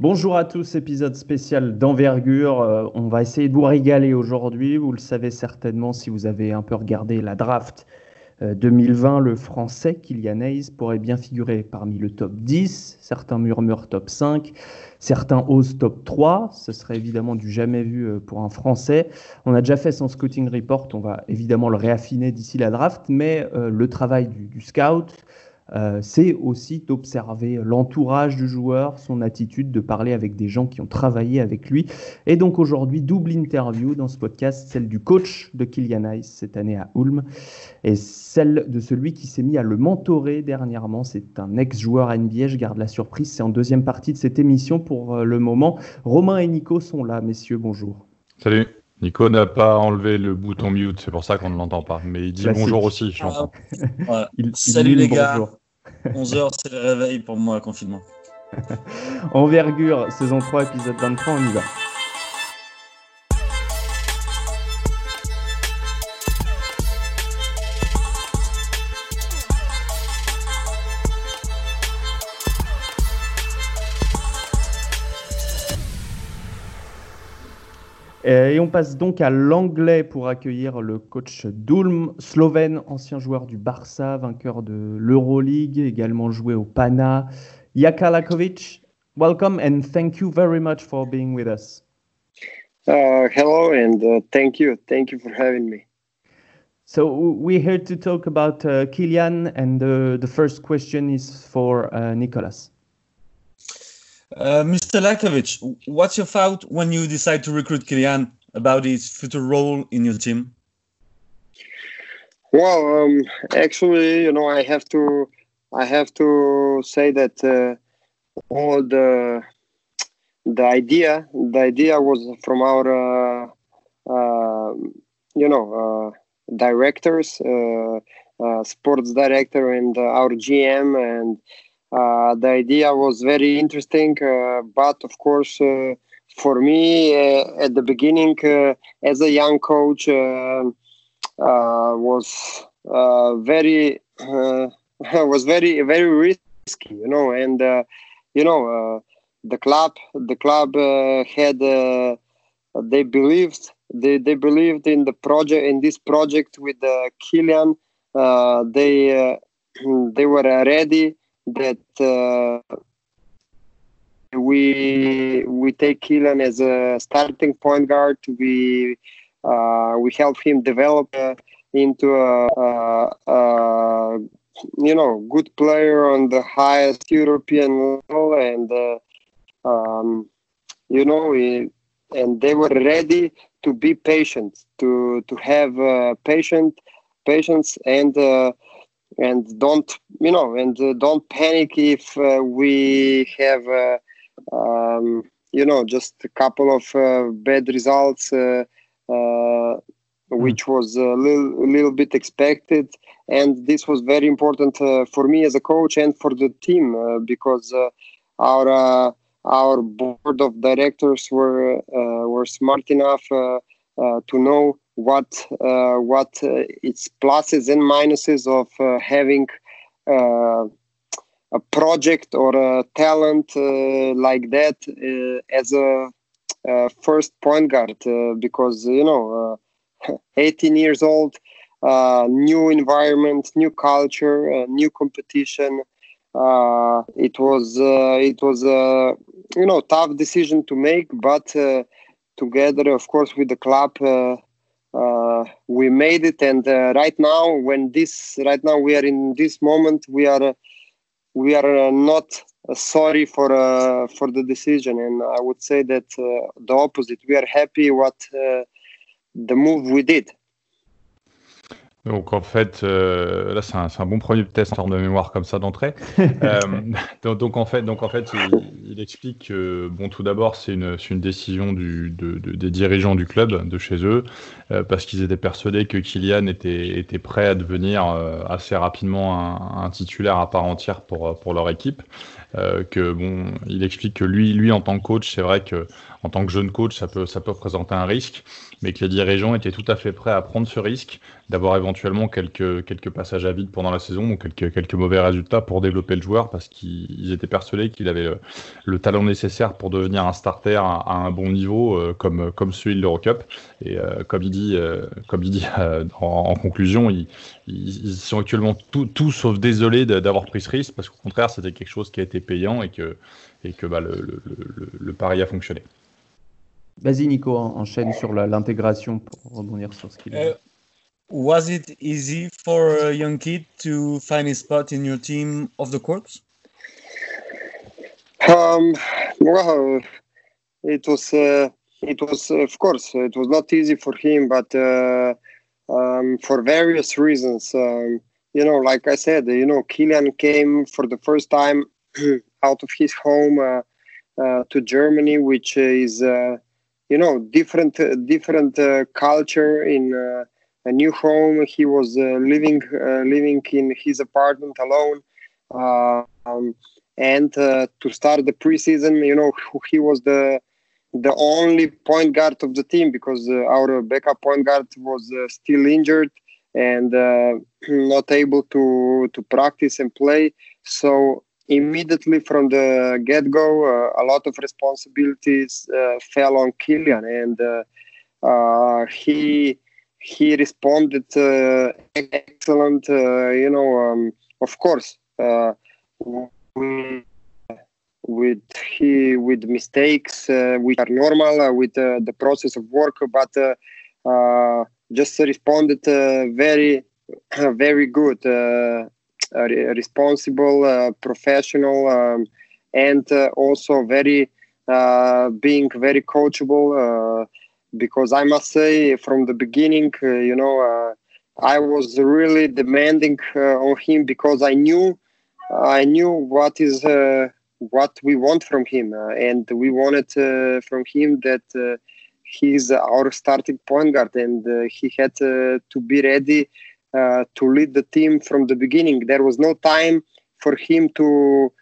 Bonjour à tous, épisode spécial d'envergure. On va essayer de vous régaler aujourd'hui. Vous le savez certainement si vous avez un peu regardé la draft 2020. Le français Killian Hayes pourrait bien figurer parmi le top 10. Certains murmurent top 5. Certains osent top 3. Ce serait évidemment du jamais vu pour un français. On a déjà fait son scouting report. On va évidemment le réaffiner d'ici la draft. Mais le travail du scout... c'est aussi d'observer l'entourage du joueur, son attitude, de parler avec des gens qui ont travaillé avec lui. Et donc aujourd'hui, double interview dans ce podcast, celle du coach de Killian Hayes cette année à Ulm et celle de celui qui s'est mis à le mentorer dernièrement. C'est un ex-joueur NBA, je garde la surprise, c'est en deuxième partie de cette émission pour le moment. Romain et Nico sont là, messieurs, bonjour. Salut. Nico n'a pas enlevé le bouton mute, c'est pour ça qu'on ne l'entend pas. Mais il dit classique. Bonjour aussi, je l'entends. Voilà. Salut les gars, 11h c'est le réveil pour moi, confinement. Envergure, saison 3, épisode 23, on y va. Et on passe donc à l'anglais pour accueillir le coach d'Ulm, slovène, ancien joueur du Barça, vainqueur de l'Euroleague, également joué au Pana. Jaka Lakovic, welcome and thank you very much for being with us. Hello and thank you for having me. So we're here to talk about Killian, and the first question is for Nicolas. Mr. Lakovic, what's your thought when you decide to recruit Killian about his future role in your team? Well, actually, you know, I have to say that all the idea was from our, directors, sports director, and our GM and. The idea was very interesting, but of course, for me, at the beginning, as a young coach, was very, very risky, you know. And the club had they believed in the project, in this project with Killian. They were ready. That we take Killian as a starting point guard. We help him develop into a good player on the highest European level, and and they were ready to be patient, to have patience and. And don't panic if we have, just a couple of bad results, which was a little bit expected. And this was very important for me as a coach and for the team because our board of directors were smart enough to know. What its pluses and minuses of having a project or a talent like that as a first point guard because 18 years old, new environment, new culture, new competition. It was tough decision to make, but together of course with the club. We made it, and right now we are in this moment. We are not sorry for the decision, and I would say that the opposite. We are happy what the move we did. Donc en fait, là c'est un bon premier test hors de mémoire comme ça d'entrée. Donc en fait, il explique que bon, tout d'abord c'est une décision des dirigeants du club de chez eux parce qu'ils étaient persuadés que Killian était prêt à devenir assez rapidement un titulaire à part entière pour leur équipe. que bon, il explique que lui en tant que coach, c'est vrai que en tant que jeune coach, ça peut présenter un risque, mais que les dirigeants étaient tout à fait prêts à prendre ce risque d'avoir éventuellement quelques passages à vide pendant la saison ou quelques mauvais résultats pour développer le joueur, parce qu'ils étaient persuadés qu'il avait le talent nécessaire pour devenir un starter à un bon niveau comme celui de l'Eurocup. Et comme il dit, en conclusion, ils sont actuellement tout sauf désolés d'avoir pris ce risque, parce qu'au contraire, c'était quelque chose qui a été payant et que bah, le pari a fonctionné. Vas-y Nico, enchaîne sur l'intégration pour rebondir sur ce qu'il a dit. Was it easy for a young kid to find a spot in your team of the courts? Well, it was of course it was not easy for him, but for various reasons. Like I said, Killian came for the first time out of his home to Germany, which is different culture in. A new home. He was living in his apartment alone, and to start the preseason, he was the only point guard of the team, because our backup point guard was still injured and not able to practice and play. So immediately from the get-go, a lot of responsibilities fell on Killian, and he responded excellent. Of course, with mistakes which are normal with the process of work, but just responded very, very good, responsible, professional, and also very being very coachable. Because I must say, from the beginning, I was really demanding on him, because I knew what is what we want from him, and we wanted from him that he's our starting point guard, and he had to be ready to lead the team from the beginning. There was no time for him to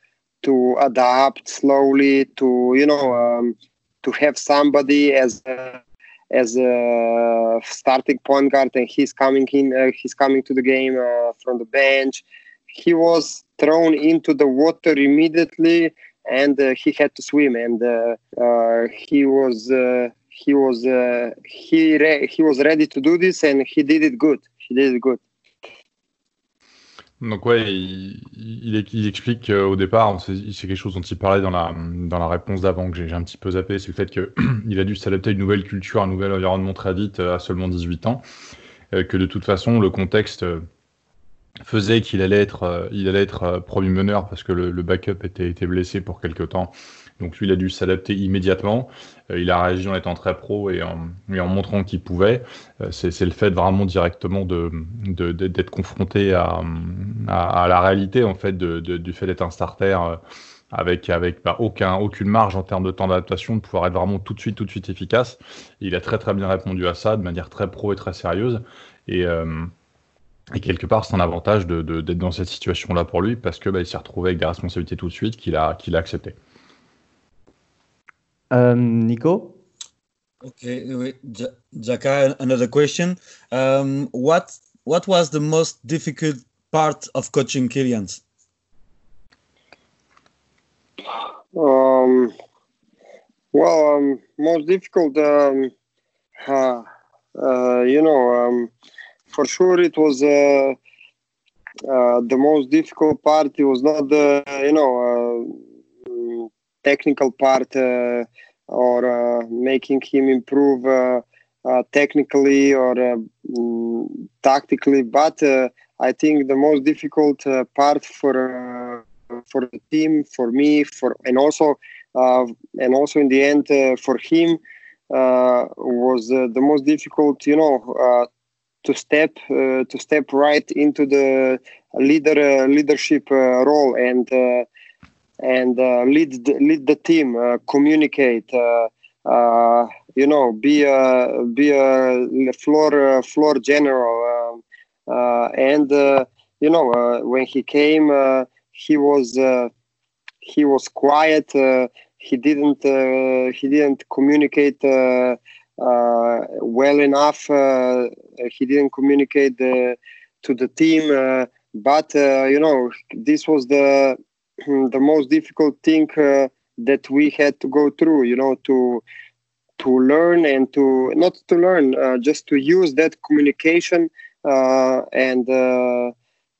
adapt slowly, to have somebody as a starting point guard, and he's coming to the game from the bench. He was thrown into the water immediately, and he had to swim, and he was ready to do this, and he did it good. Donc ouais, il explique qu'au départ, c'est quelque chose dont il parlait dans la réponse d'avant, que j'ai un petit peu zappé, c'est le fait qu'il a dû s'adapter à une nouvelle culture, à un nouvel environnement très vite, à seulement 18 ans, que de toute façon, le contexte faisait qu'il allait être promu meneur, parce que le backup était blessé pour quelque temps. Donc lui, il a dû s'adapter immédiatement. Il a réagi en étant très pro et en montrant qu'il pouvait. C'est le fait vraiment directement d'être confronté à la réalité, en fait, du fait d'être un starter avec aucune marge en termes de temps d'adaptation, de pouvoir être vraiment tout de suite efficace. Et il a très très bien répondu à ça de manière très pro et très sérieuse. Et quelque part, c'est un avantage d'être dans cette situation-là pour lui, parce que il s'est retrouvé avec des responsabilités tout de suite qu'il a acceptées. Nico? Okay, Jaka, another question. What was the most difficult part of coaching Killian? Most difficult, for sure it was the most difficult part. It was not the, technical part or making him improve technically or tactically, but I think the most difficult part for the team, for me, and also in the end for him was the most difficult, to step right into the leadership role and lead the team, communicate, be a floor general, and when he came, he was he was quiet. He didn't communicate well enough. He didn't communicate to the team. But you know, this was the most difficult thing that we had to go through. You know, to learn and to not to learn, just to use that communication and.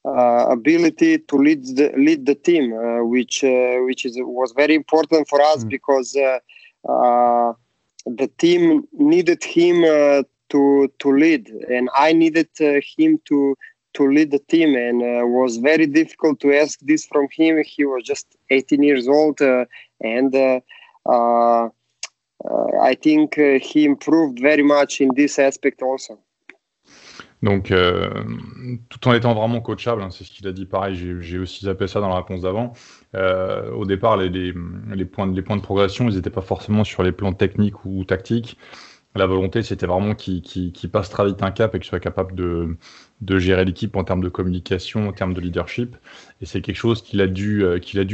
Ability to lead the team, which was very important for us because the team needed him to lead, and I needed him to lead the team, and was very difficult to ask this from him. He was just 18 years old, and I think he improved very much in this aspect also. Donc, tout en étant vraiment coachable, hein, c'est ce qu'il a dit, pareil, j'ai aussi zappé ça dans la réponse d'avant. Au départ, les points de progression, ils n'étaient pas forcément sur les plans techniques ou tactiques. La volonté, c'était vraiment qu'il passe très vite un cap et qu'il soit capable de gérer l'équipe en termes de communication, en termes de leadership. Et c'est quelque chose qu'il a dû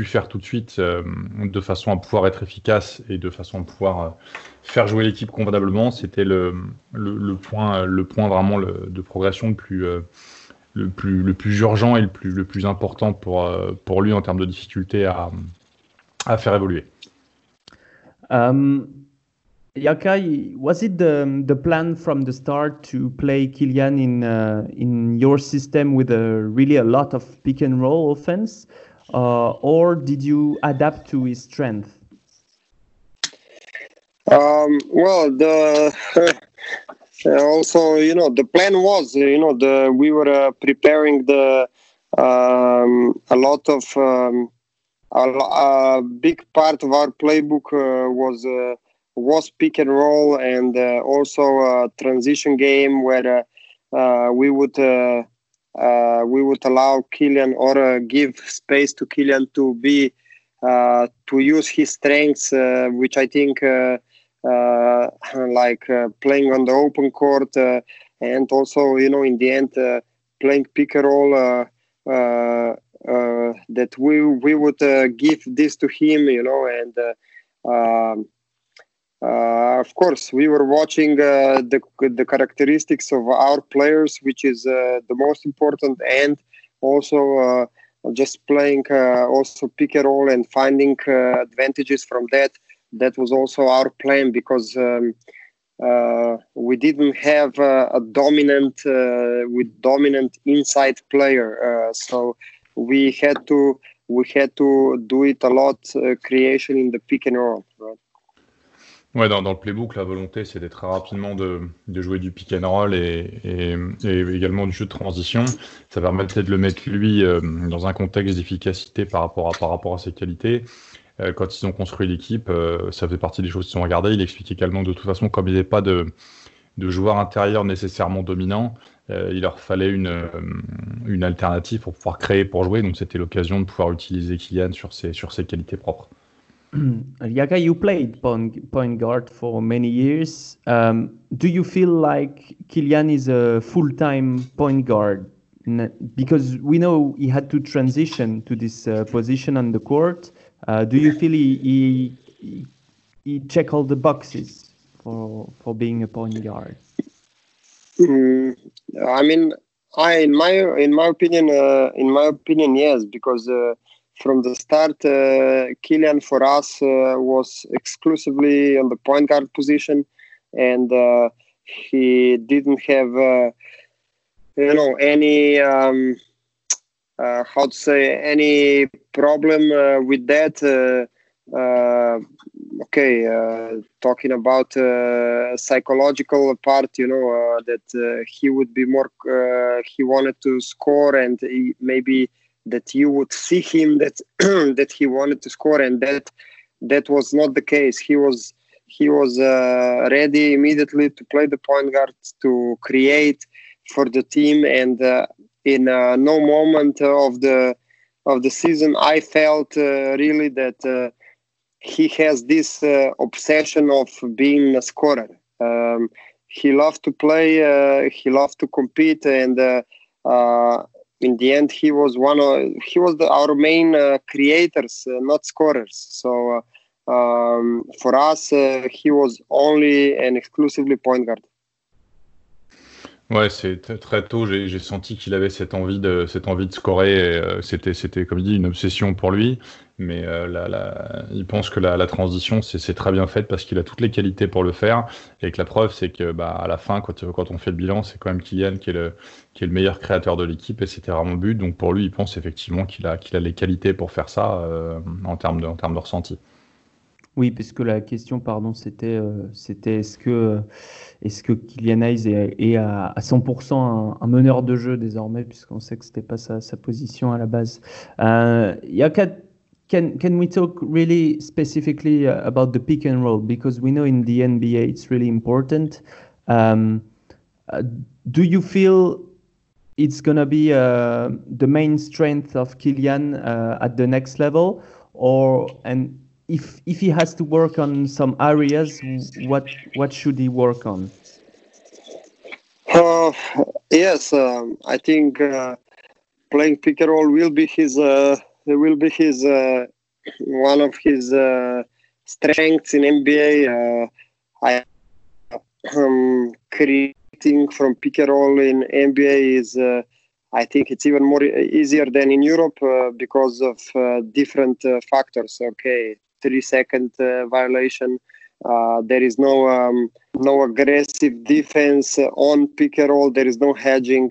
faire tout de suite de façon à pouvoir être efficace et de façon à pouvoir faire jouer l'équipe convenablement. C'était le point vraiment de progression le plus urgent et le plus important pour lui en termes de difficulté à faire évoluer. Jaka, was it the plan from the start to play Killian in your system with really a lot of pick and roll offense, or did you adapt to his strength? Also, you know, the plan was, you know, we were preparing a lot of a big part of our playbook was pick and roll, and also a transition game where we would allow Killian or give space to Killian to be to use his strengths, which I think like playing on the open court, and also, you know, in the end playing pick and roll, that we would give this to him, you know, and. Of course, we were watching the characteristics of our players, which is the most important, and also just playing also pick and roll and finding advantages from that. That was also our plan because we didn't have a dominant dominant inside player, so we had to do it a lot, creation in the pick and roll. Right? Ouais, dans le playbook, la volonté, c'était très rapidement de jouer du pick and roll et également du jeu de transition. Ça permettait de le mettre, lui, dans un contexte d'efficacité par rapport à ses qualités. Quand ils ont construit l'équipe, ça fait partie des choses qu'ils ont regardées. Il explique également, de toute façon, comme il n'y avait pas de joueurs intérieurs nécessairement dominants, il leur fallait une alternative pour pouvoir créer, pour jouer. Donc, c'était l'occasion de pouvoir utiliser Killian sur ses qualités propres. Jaka, you played point guard for many years. Do you feel like Killian is a full-time point guard? Because we know he had to transition to this position on the court. Do you feel he check all the boxes for being a point guard? I mean, in my opinion, yes, because. From the start, Killian for us was exclusively on the point guard position, and he didn't have, any any problem with that. Talking about psychological part, you know, that he would be more. He wanted to score, and he maybe. That you would see him that he wanted to score, and that was not the case. He was ready immediately to play the point guard, to create for the team, and in no moment of the season I felt really that he has this obsession of being a scorer. He loved to play, he loved to compete, and in the end, he was our main creators, not scorers. So for us, he was only and exclusively point guard. Ouais, c'est très tôt, j'ai senti qu'il avait cette envie de scorer. Et, c'était comme il dit une obsession pour lui, mais il pense que la transition c'est très bien faite parce qu'il a toutes les qualités pour le faire et que la preuve c'est que à la fin quand on fait le bilan, c'est quand même Killian qui est le meilleur créateur de l'équipe et c'était vraiment le but. Donc pour lui, il pense effectivement qu'il a les qualités pour faire ça en termes de ressenti. Oui, parce que la question, c'était est-ce que Killian Hayes est à 100% un meneur de jeu désormais, puisqu'on sait que c'était pas sa position à la base. Jaka, can we talk really specifically about the pick and roll, because we know in the NBA it's really important. Do you feel it's gonna be the main strength of Killian at the next level, and if he has to work on some areas, what should he work on? I think playing pick and roll will be his one of his strengths in NBA. Creating from pick and roll in NBA is I think it's even more easier than in Europe because of different factors. Okay. 3-second violation. There is no aggressive defense on pick and roll. There is no hedging.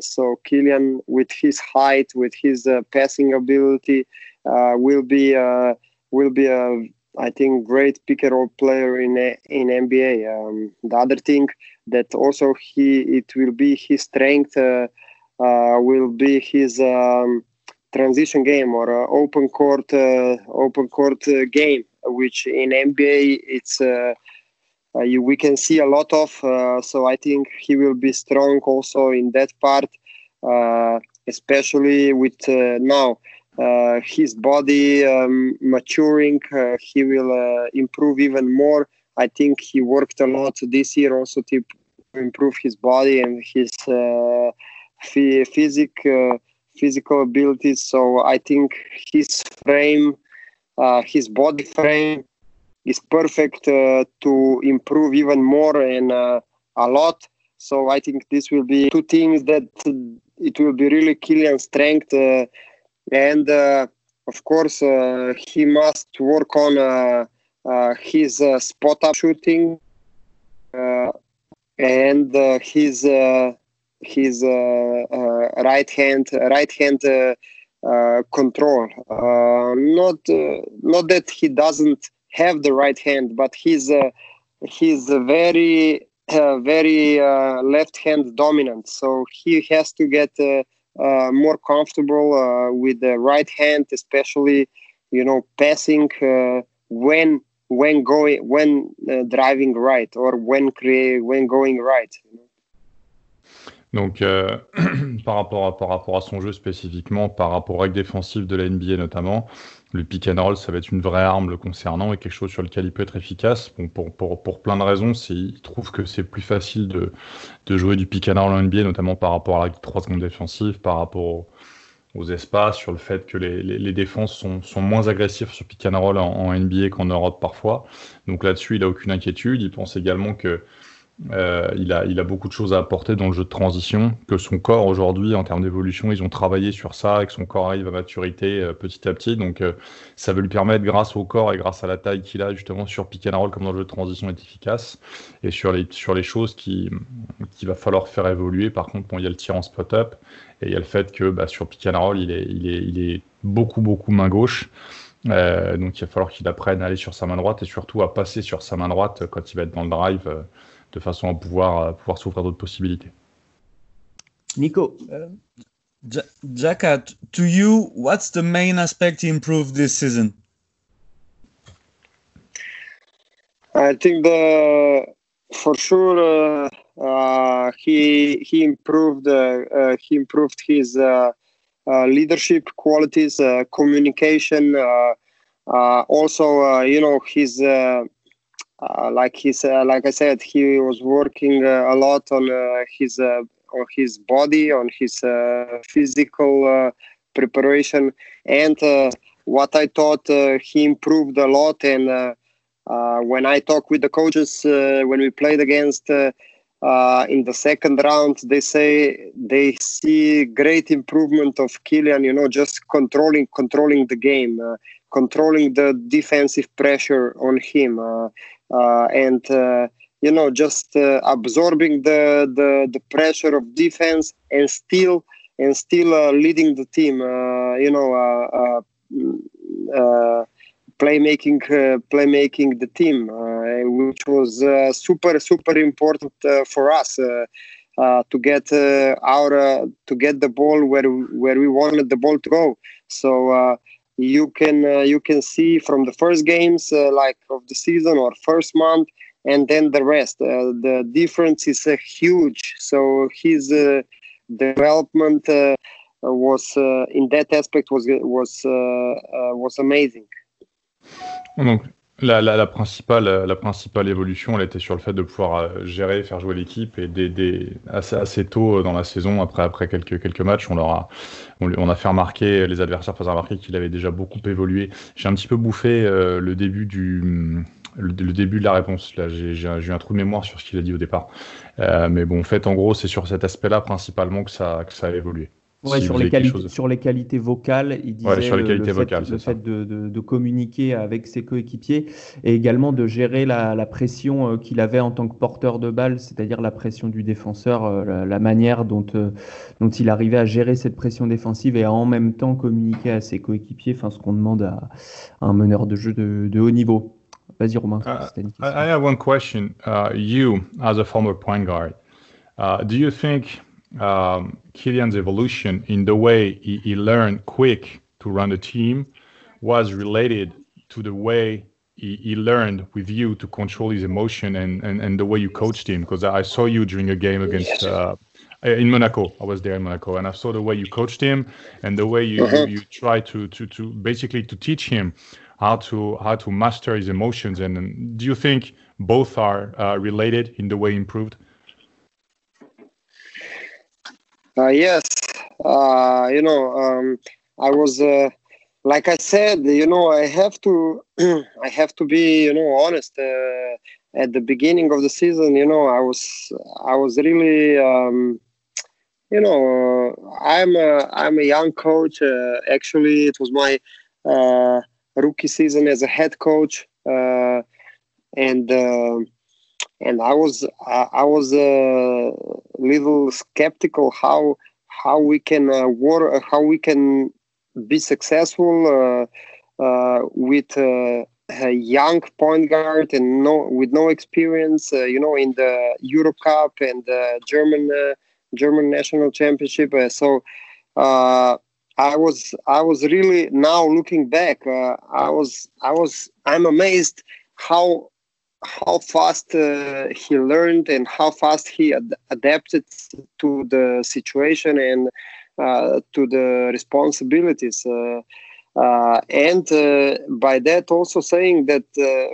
So Killian, with his height, with his passing ability, will be I think great pick and roll player in NBA. The other thing that also it will be his strength will be his. Transition game or open court game, which in NBA it's we can see a lot of. So I think he will be strong also in that part, especially with now his body maturing. He will improve even more. I think he worked a lot this year also to improve his body and his physical abilities. So I think his frame, his body frame is perfect to improve even more and a lot. So I think this will be two things that it will be really Killian's strength. And of course, he must work on his spot-up shooting and his right hand control. Not that he doesn't have the right hand, but he's very left hand dominant. So he has to get more comfortable with the right hand, especially passing when driving right or when going right. Donc, par rapport à son jeu spécifiquement, par rapport aux règles défensives de la NBA notamment, le pick and roll, ça va être une vraie arme le concernant et quelque chose sur lequel il peut être efficace. Bon, pour plein de raisons, il trouve que c'est plus facile de jouer du pick and roll en NBA, notamment par rapport à la règle 3 secondes défensive, par rapport aux espaces, sur le fait que les défenses sont moins agressives sur pick and roll en NBA qu'en Europe parfois. Donc là-dessus, il n'a aucune inquiétude. Il pense également que il a beaucoup de choses à apporter dans le jeu de transition, que son corps aujourd'hui en termes d'évolution ils ont travaillé sur ça et que son corps arrive à maturité petit à petit, donc ça va lui permettre grâce au corps et grâce à la taille qu'il a justement sur pick and roll comme dans le jeu de transition est efficace. Et sur les choses qu'il va falloir faire évoluer par contre, bon, il y a le tir en spot-up et il y a le fait que sur pick and roll il est beaucoup main gauche. Donc il va falloir qu'il apprenne à aller sur sa main droite et surtout à passer sur sa main droite quand il va être dans le drive de façon à pouvoir s'ouvrir d'autres possibilités. Nico, Jaka, to you, what's the main aspect he improved this season? I think he improved his leadership qualities, communication, also his. Like I said, he was working a lot on his on his body, on his physical preparation, and what I thought he improved a lot. And when I talk with the coaches when we played against in the second round, they say they see great improvement of Killian, you know, just controlling the game, controlling the defensive pressure on him, and you know, just absorbing the pressure of defense and still leading the team, you know, playmaking the team, which was super important for us to get the ball where we wanted the ball to go. So you can see from the first games like of the season or first month, and then the rest. The difference is huge. So his development was in that aspect was amazing. Donc la principale évolution, elle était sur le fait de pouvoir gérer, faire jouer l'équipe, et assez tôt dans la saison, après quelques matchs, on a fait remarquer, les adversaires faisaient remarquer qu'il avait déjà beaucoup évolué. J'ai un petit peu bouffé le début de la réponse. Là, j'ai eu un trou de mémoire sur ce qu'il a dit au départ. Mais bon, en fait, en gros, c'est sur cet aspect-là principalement que ça a évolué. Ouais, si sur les qualités vocales, il disait le fait de communiquer avec ses coéquipiers, et également de gérer la pression qu'il avait en tant que porteur de balle, c'est-à-dire la pression du défenseur, la manière dont il arrivait à gérer cette pression défensive et à en même temps communiquer à ses coéquipiers, enfin, ce qu'on demande à un meneur de jeu de haut niveau. Vas-y, Romain. I have one question. You, as a former point guard, do you think Killian's evolution in the way he learned quick to run the team was related to the way he learned with you to control his emotion and the way you coached him? Because I saw you during a game against in Monaco. I was there in Monaco, and I saw the way you coached him and the way you try to basically to teach him how to master his emotions. And do you think both are related in the way improved? Yes, you know, I was like I said, you know, I have to be, you know, honest. At the beginning of the season, you know, I was really, you know, I'm a young coach. Actually, it was my rookie season as a head coach, and I was a little skeptical how we can work, how we can be successful with a young point guard and with no experience, you know, in the Eurocup and the German national championship. So I was really, now looking back, I'm amazed how fast he learned and how fast he adapted to the situation and to the responsibilities, and by that also saying that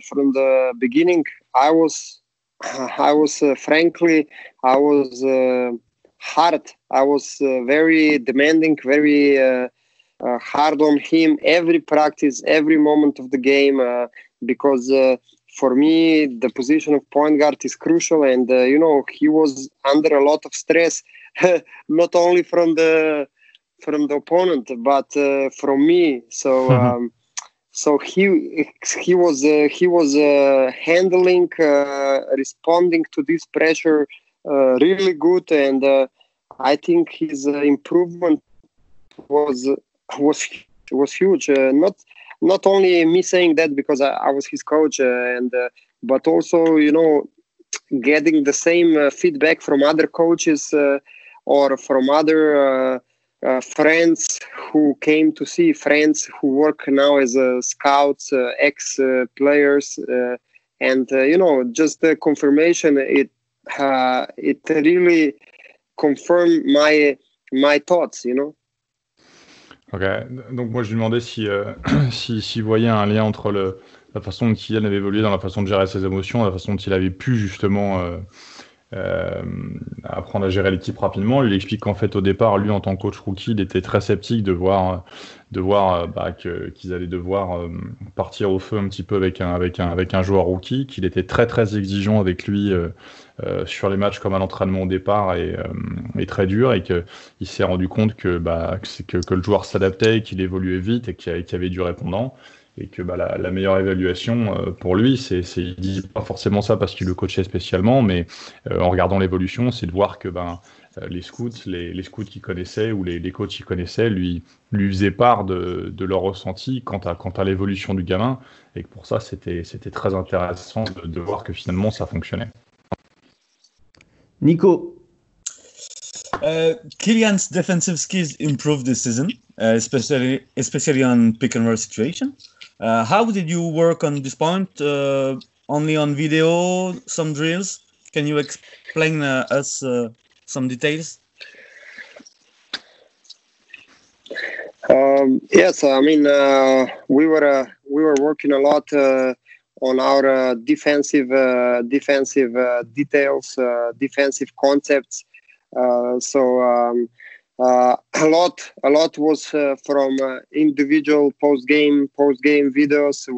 from the beginning I was frankly hard. I was very demanding, very hard on him, every practice, every moment of the game, because for me, the position of point guard is crucial. And, you know, he was under a lot of stress, not only from the opponent, but from me. So, so he was handling, responding to this pressure really good. And I think his improvement was huge. Not only me saying that because I was his coach, and but also, you know, getting the same feedback from other coaches or from other friends who came to see, friends who work now as scouts, ex-players, and you know, just the confirmation. It really confirmed my thoughts, you know. Ok, donc moi je lui demandais s'il voyait un lien entre la façon dont Killian avait évolué dans la façon de gérer ses émotions, la façon dont il avait pu justement apprendre à gérer l'équipe rapidement. Il explique qu'en fait au départ, lui en tant que coach rookie, il était très sceptique de voir qu'ils allaient devoir partir au feu un petit peu avec un joueur rookie, qu'il était très très exigeant avec lui sur les matchs comme à l'entraînement au départ et très dur, et que il s'est rendu compte que le joueur s'adaptait, qu'il évoluait vite et qu'il y avait du répondant. Et que la meilleure évaluation pour lui, c'est il dit pas forcément ça parce qu'il le coachait spécialement, mais en regardant l'évolution, c'est de voir que les scouts qu'il connaissait ou les coachs qu'il connaissait lui faisaient part de leur ressenti quant à l'évolution du gamin, et que pour ça c'était très intéressant de voir que finalement ça fonctionnait. Nico. Killian's defensive skills improved this season, especially on pick and roll situation. How did you work on this point? Only on video, some drills. Can you explain us some details? Yes, I mean we were working a lot on our defensive details, defensive concepts. So a lot was from individual post game videos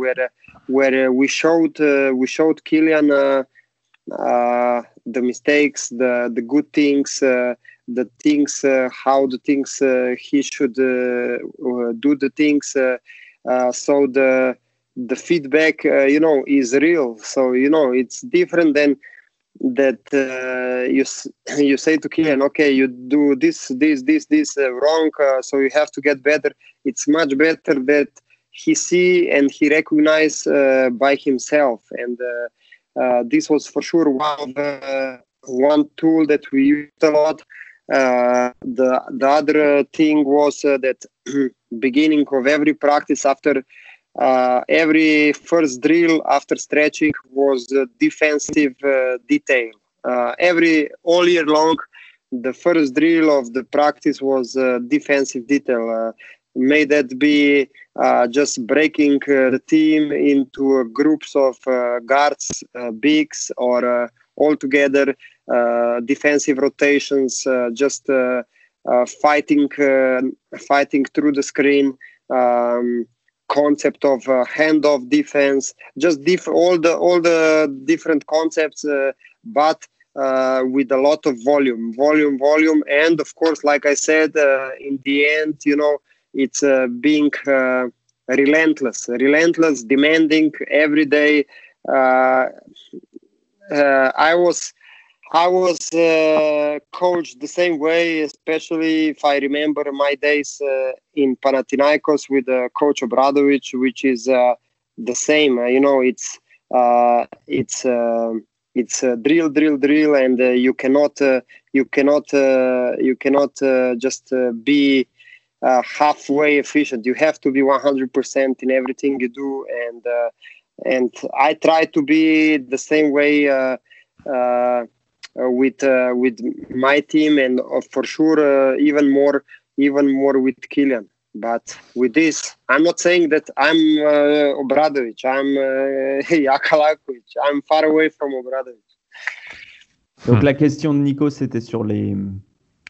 where we showed Killian the mistakes, the good things, the things how the things he should do the things. So the feedback is real. So it's different than. That you say to Killian, okay, you do this wrong, so you have to get better. It's much better that he see and he recognize by himself, and this was for sure one tool that we used a lot. The other thing was that beginning of every practice after. Every first drill after stretching was a defensive detail. All year long, the first drill of the practice was a defensive detail. May that be just breaking the team into groups of guards, bigs, or altogether defensive rotations, just fighting through the screen. Concept of handoff defense, just all the different concepts, but with a lot of volume, and of course, like I said, in the end, it's being relentless, demanding every day. I was coached the same way, especially if I remember my days in Panathinaikos with Coach Obradović, which is the same. It's drill, and you cannot just be halfway efficient. You have to be 100% in everything you do, and I try to be the same way. With my team, and for sure even more with Killian. But with this, I'm not saying that I'm Obradović. I'm Jaka Lakovic. I'm far away from Obradović. Donc la question de Nico, c'était sur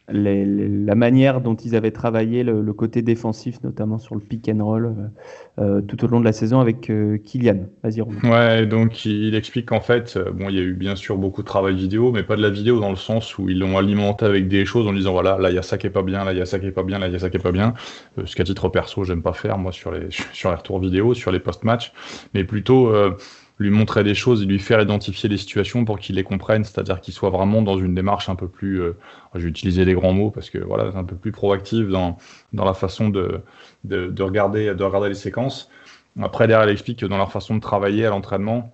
la manière dont ils avaient travaillé le côté défensif, notamment sur le pick and roll tout au long de la saison avec Killian. Vas-y, Romain. Ouais, donc il explique qu'en fait, il y a eu bien sûr beaucoup de travail vidéo, mais pas de la vidéo dans le sens où ils l'ont alimenté avec des choses en disant voilà, là il y a ça qui est pas bien, là il y a ça qui est pas bien, là il y a ça qui est pas bien. Ce qu'à titre perso, j'aime pas faire moi sur les retours vidéo, sur les post-match, mais plutôt lui montrer des choses et lui faire identifier les situations pour qu'il les comprenne, c'est-à-dire qu'il soit vraiment dans une démarche un peu plus, je vais utiliser les grands mots parce que voilà, un peu plus proactive dans la façon de regarder les séquences. Après, derrière, elle explique que dans leur façon de travailler à l'entraînement,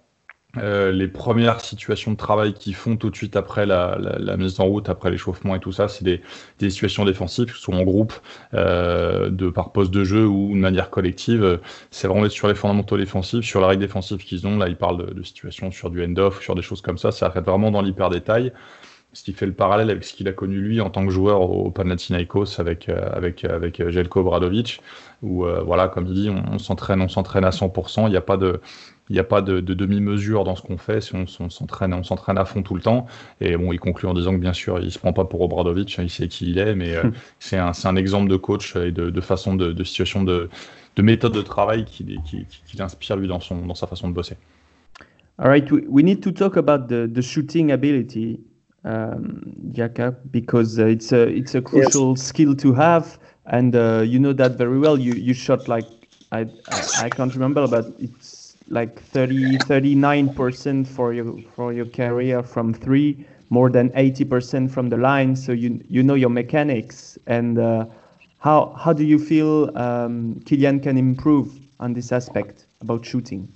les premières situations de travail qu'ils font tout de suite après la mise en route, après l'échauffement et tout ça, c'est des situations défensives, soit en groupe, par poste de jeu ou de manière collective. C'est vraiment sur les fondamentaux défensifs, sur la règle défensive qu'ils ont. Là, ils parlent de situations sur du end-off, sur des choses comme ça. Ça reste vraiment dans l'hyper-détail. Ce qui fait le parallèle avec ce qu'il a connu lui en tant que joueur au Panathinaikos avec Željko Obradović, où comme il dit, on s'entraîne à 100%. Il n'y a pas de Il n'y a pas de demi-mesure dans ce qu'on fait. Si on s'entraîne à fond tout le temps. Et bon, il conclut en disant que bien sûr, il ne se prend pas pour Obradović, hein, il sait qui il est, mais c'est un exemple de coach et de façon de situation de méthode de travail qui inspire lui dans sa façon de bosser. All right, we need to talk about the shooting ability, Jaka, because it's a crucial skill to have, and you know that very well. You shot like I can't remember, but it's like 39% for your career from three, more than 80% from the line. So you know your mechanics, and how do you feel Killian can improve on this aspect about shooting?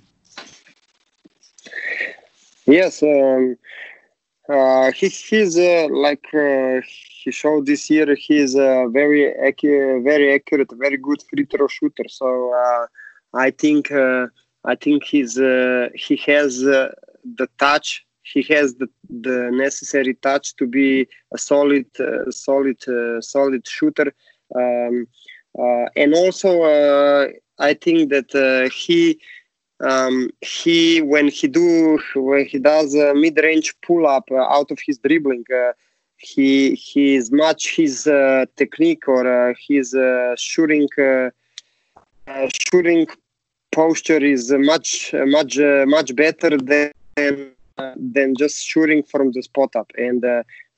Yes, he's he showed this year. He's a very accurate, very good free throw shooter. So I think he has the touch. He has the necessary touch to be a solid shooter. And also, I think that he. When he does a mid-range pull-up out of his dribbling, his technique or his shooting posture is much better than just shooting from the spot up. And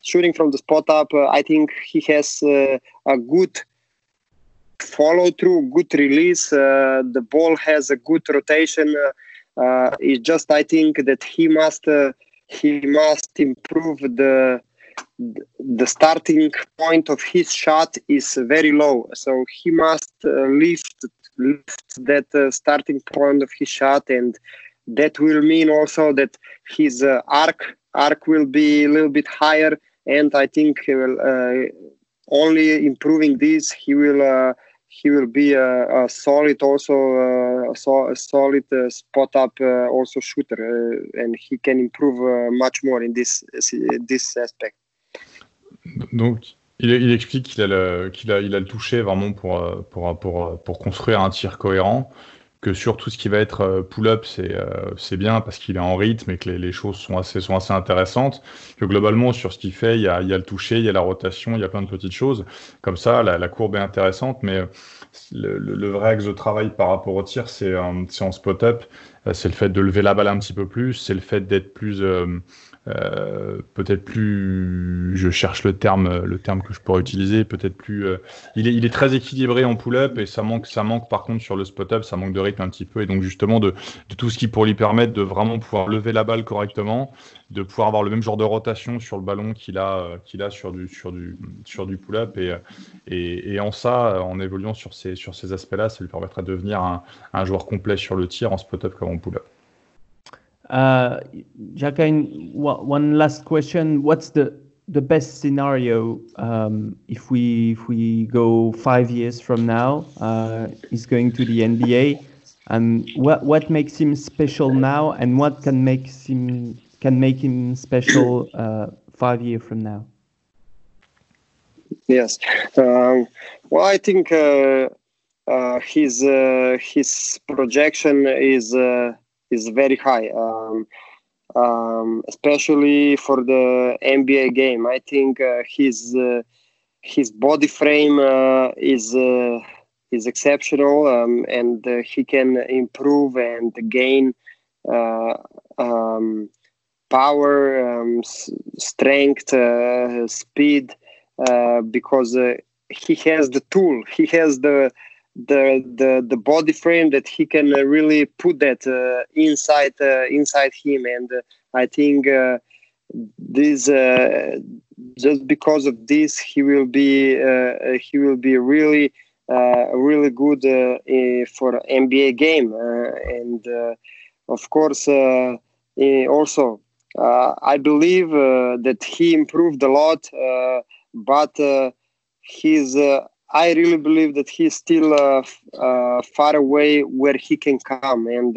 shooting from the spot up, I think he has a good follow through, good release. The ball has a good rotation. It's just I think that he must improve the starting point of his shot is very low. So he must lift that starting point of his shot, and that will mean also that his arc will be a little bit higher. And I think he will only improving this, he will be a solid, also a solid spot-up also shooter, and he can improve much more in this aspect. Donc, il explique qu'il a le toucher vraiment pour construire un tir cohérent. Que sur tout ce qui va être pull-up, c'est bien parce qu'il est en rythme et que les choses sont assez intéressantes. Que globalement, sur ce qu'il fait, il y a le toucher, il y a la rotation, il y a plein de petites choses. Comme ça, la courbe est intéressante, mais le vrai axe de travail par rapport au tir, c'est en spot-up. C'est le fait de lever la balle un petit peu plus, c'est le fait d'être plus... peut-être plus, je cherche le terme que je pourrais utiliser, peut-être plus, il est très équilibré en pull-up, et ça manque par contre sur le spot-up, ça manque de rythme un petit peu, et donc justement de tout ce qui pour lui permettre de vraiment pouvoir lever la balle correctement, de pouvoir avoir le même genre de rotation sur le ballon qu'il a sur du pull-up, et en ça, en évoluant sur ces aspects-là, ça lui permettra de devenir un joueur complet sur le tir en spot-up comme en pull-up. Jacqueline, one last question. What's the best scenario if we go 5 years from now? He's going to the NBA, and what makes him special now, and what can make him special 5 years from now? Yes. Well, I think his projection is very high, especially for the NBA game. I think his body frame is exceptional, and he can improve and gain power, strength, speed, because he has the tool. He has the body frame that he can really put that inside him, and I think this just because of this he will be really good for NBA game, and of course also I believe that he improved a lot, but I really believe that he's still far away where he can come, and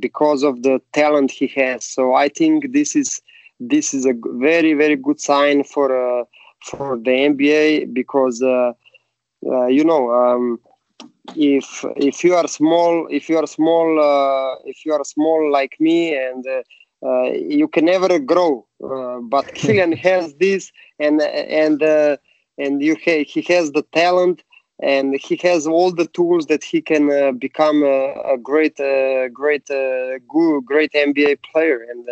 because of the talent he has. So I think this is a very, very good sign for the NBA, because if you are small like me, and you can never grow. But Killian has this, and he has the talent, and he has all the tools that he can become a great NBA player, and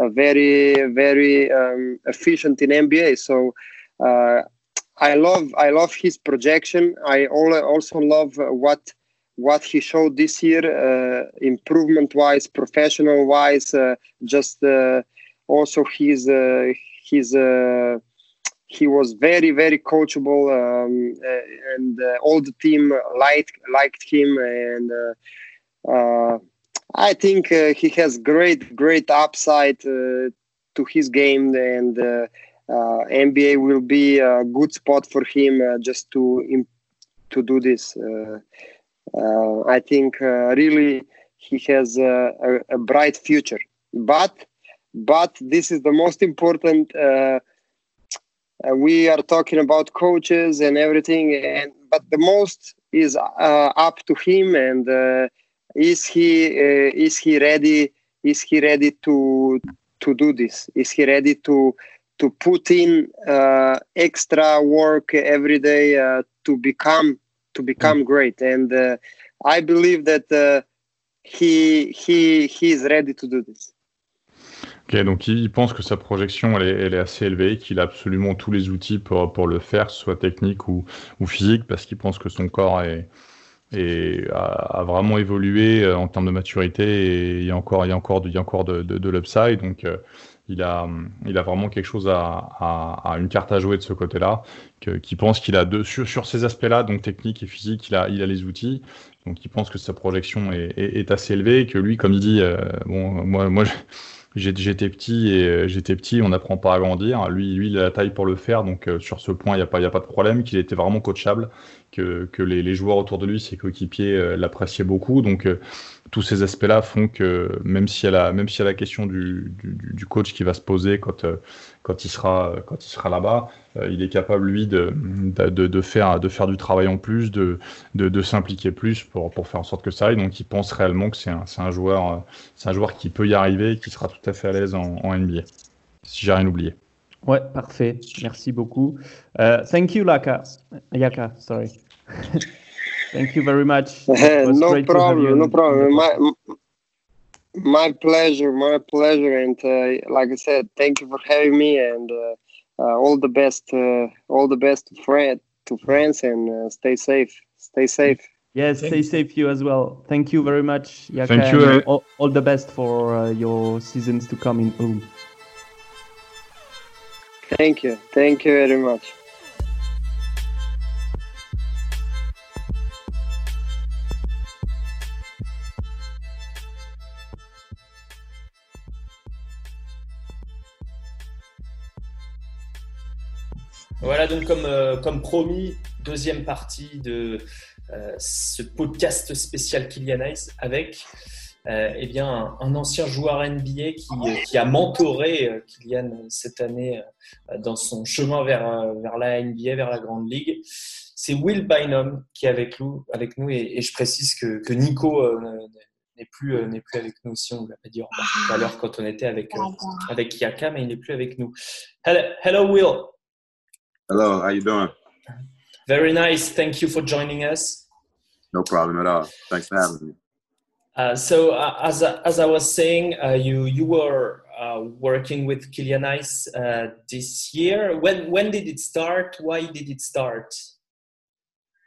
a very, very efficient in NBA. So. I love his projection. I also love what he showed this year, improvement-wise, professional-wise. Also he was very, very coachable, and all the team liked him. And I think he has great upside to his game, and. NBA will be a good spot for him just to do this. I think really he has a bright future. But this is the most important. We are talking about coaches and everything, but the most is up to him. And is he ready? Is he ready to do this? Is he ready to put in extra work every day to become great, and I believe that he is ready to do this. Ok, donc il pense que sa projection elle est assez élevée, qu'il a absolument tous les outils pour le faire, soit technique ou physique, parce qu'il pense que son corps a vraiment évolué en termes de maturité, et il y a encore de l'upside, donc. Il a vraiment quelque chose à une carte à jouer de ce côté-là, qui pense qu'il a sur ces aspects-là, donc technique et physique, il a les outils, donc il pense que sa projection est assez élevée, et que lui, comme il dit, moi j'étais petit, on n'apprend pas à grandir. Lui il a la taille pour le faire, donc sur ce point il y a pas de problème. Qu'il était vraiment coachable, que les joueurs autour de lui, ses coéquipiers l'appréciaient beaucoup, donc. Tous ces aspects-là font que même s'il y a la question du coach qui va se poser quand il sera là-bas, il est capable lui de faire du travail en plus, de s'impliquer plus pour faire en sorte que ça aille. Donc il pense réellement que c'est un joueur qui peut y arriver et qui sera tout à fait à l'aise en NBA. Si j'ai rien oublié. Ouais, parfait. Merci beaucoup. Thank you, Jaka. Sorry. Thank you very much. No problem. My pleasure. And like I said, thank you for having me. And all the best to friends. And stay safe. Yes, stay safe you as well. Thank you very much, Jaka. Thank you. All the best for your seasons to come in Ulm. Thank you very much. Voilà, donc comme promis, deuxième partie de ce podcast spécial Killian Hayes avec un ancien joueur NBA qui a mentoré Killian cette année dans son chemin vers la NBA, vers la Grande Ligue. C'est Will Bynum qui est avec nous et je précise que Nico n'est plus avec nous aussi, on ne l'a pas dit tout à l'heure quand on était avec Jaka, mais il n'est plus avec nous. Hello Will. Hello, how you doing? Very nice. Thank you for joining us. No problem at all. Thanks for having me. So as I was saying, you were working with Killian Hayes this year. When did it start? Why did it start?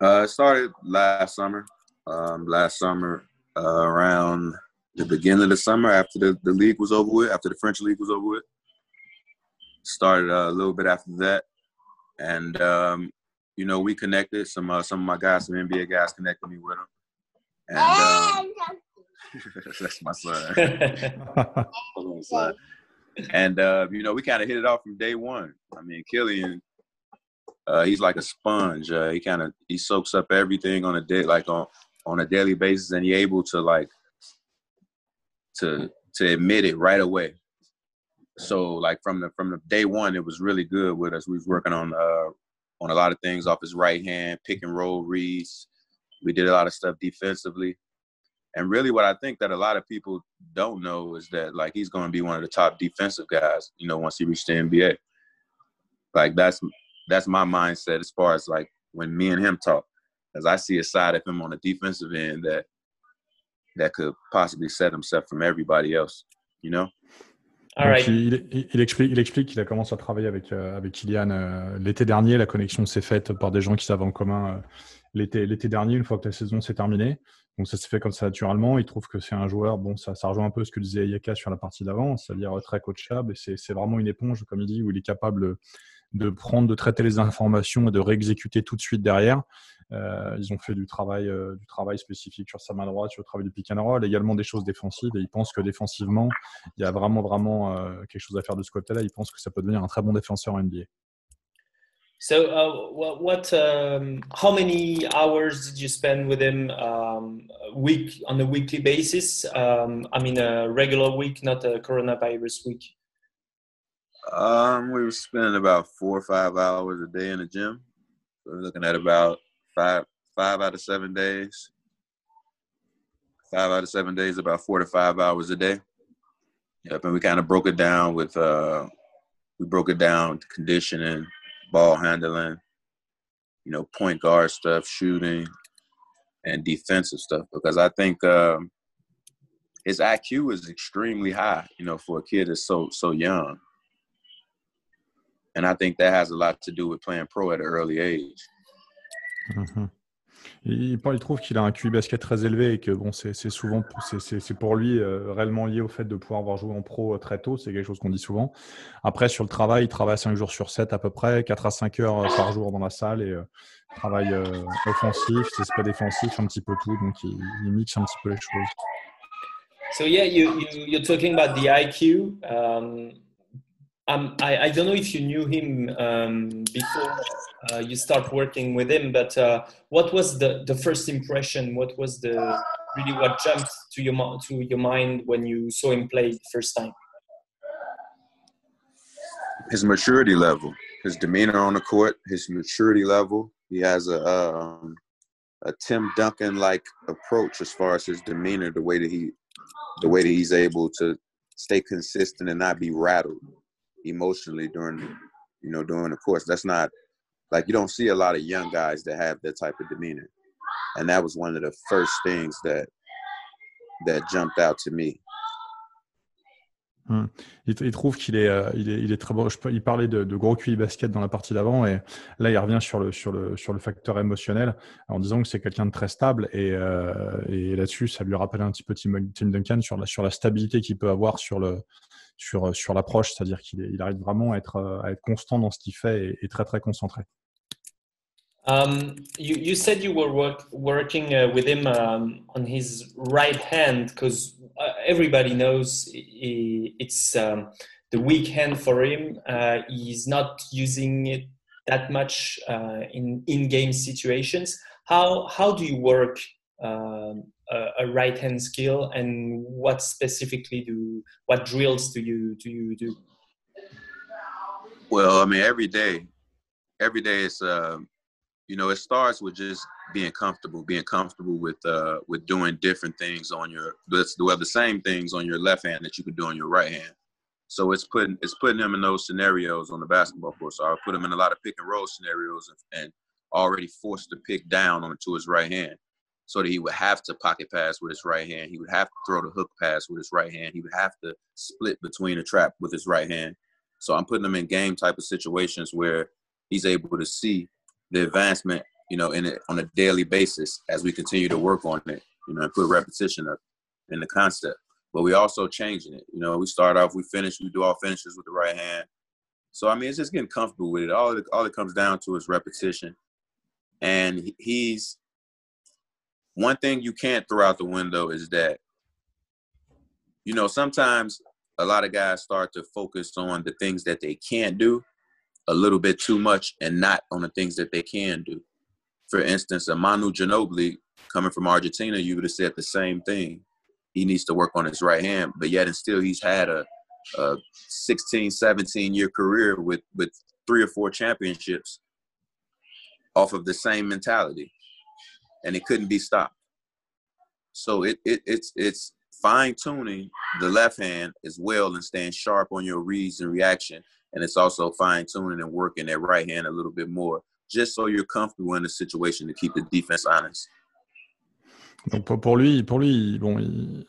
It started last summer. Around the beginning of the summer, after the league was over with, after the French league was over with. Started a little bit after that. And, we connected. Some of my guys, some NBA guys connected me with him. And, that's my son. Hold on, son. And, we kind of hit it off from day one. I mean, Killian, he's like a sponge. He soaks up everything on a daily basis, and he's able to, to admit it right away. So, from the day one, it was really good with us. We was working on a lot of things off his right hand, pick and roll reads, We did a lot of stuff defensively. And really what I think that a lot of people don't know is that, like, he's going to be one of the top defensive guys, you know, once he reaches the NBA. Like, that's my mindset as far as, like, when me and him talk, because I see a side of him on the defensive end that could possibly set himself from everybody else, you know? Right. Il explique qu'il a commencé à travailler avec Killian l'été dernier. La connexion s'est faite par des gens qui savent en commun l'été dernier, une fois que la saison s'est terminée. Donc, ça s'est fait comme ça naturellement. Il trouve que c'est un joueur, bon, ça rejoint un peu ce que disait Jaka sur la partie d'avant, c'est-à-dire très coachable. Et c'est vraiment une éponge, comme il dit, où il est capable de prendre, de traiter les informations et de réexécuter tout de suite derrière. Ils ont fait du travail spécifique sur sa main droite, sur le travail du pick and roll, également des choses défensives. Et ils pensent que défensivement, il y a vraiment quelque chose à faire de ce côté-là. Ils pensent que ça peut devenir un très bon défenseur NBA. So, how many hours did you spend with him on a weekly basis? I mean, a regular week, not a coronavirus week. We were spending about 4 or 5 hours a day in the gym. So we're looking at about five out of 7 days. 5 out of 7 days, about 4 to 5 hours a day. Yep, and we kind of broke it down with conditioning, ball handling, you know, point guard stuff, shooting, and defensive stuff. Because I think his IQ is extremely high, you know, for a kid that's so young. And I think that has a lot to do with playing pro at an early age. Mm-hmm. Il trouve qu'il a un QI basket très élevé et que bon, c'est souvent pour lui réellement lié au fait de pouvoir avoir joué en pro très tôt. C'est quelque chose qu'on dit souvent. Après, sur le travail, il travaille 5 jours sur 7 à peu près, 4 à 5 heures par jour dans la salle et travail offensif, c'est pas défensif, un petit peu tout. Donc, il mixe un petit peu les choses. So yeah, you're talking about the IQ. I don't know if you knew him before you start working with him, but what was the first impression? What was what jumped to your mind when you saw him play the first time? His maturity level, his demeanor on the court, his maturity level. He has a Tim Duncan like approach as far as his demeanor, the way that he's able to stay consistent and not be rattled emotionally during the course. That's not, like, you don't see a lot of young guys that have that type of demeanor. And that was one of the first things that jumped out to me. Il trouve qu'il est très bon. Il parlait de gros QI basket dans la partie d'avant et là il revient sur le facteur émotionnel en disant que c'est quelqu'un de très stable et là-dessus ça lui rappelle un petit peu Tim Duncan sur la stabilité qu'il peut avoir sur l'approche, c'est-à-dire qu'il arrive vraiment à être constant dans ce qu'il fait et très très concentré. You said you were working with him on his right hand because everybody knows it's the weak hand for him. He's not using it that much in-game situations. How do you work a right-hand skill, and what specifically what drills do you do? Well, I mean, every day it's. You know, it starts with just being comfortable with doing different things on the same things on your left hand that you could do on your right hand. So it's putting him in those scenarios on the basketball court. So I put him in a lot of pick and roll scenarios and already forced the pick down onto his right hand so that he would have to pocket pass with his right hand. He would have to throw the hook pass with his right hand. He would have to split between a trap with his right hand. So I'm putting him in game type of situations where he's able to see the advancement, you know, in it on a daily basis as we continue to work on it, you know, and put repetition up in the concept. But we also changing it. You know, we start off, we finish, we do all finishes with the right hand. So, I mean, it's just getting comfortable with it. All it comes down to is repetition. And he's – one thing you can't throw out the window is that, you know, sometimes a lot of guys start to focus on the things that they can't do a little bit too much and not on the things that they can do. For instance, a Manu Ginobili coming from Argentina, you would have said the same thing. He needs to work on his right hand, but yet and still he's had a 16, 17-year career with 3 or 4 championships off of the same mentality. and it couldn't be stopped. So it's fine-tuning the left hand as well and staying sharp on your reads and reaction. And it's also fine-tuning and working that right hand a little bit more, just so you're comfortable in the situation to keep the defense honest. Donc pour lui, bon, il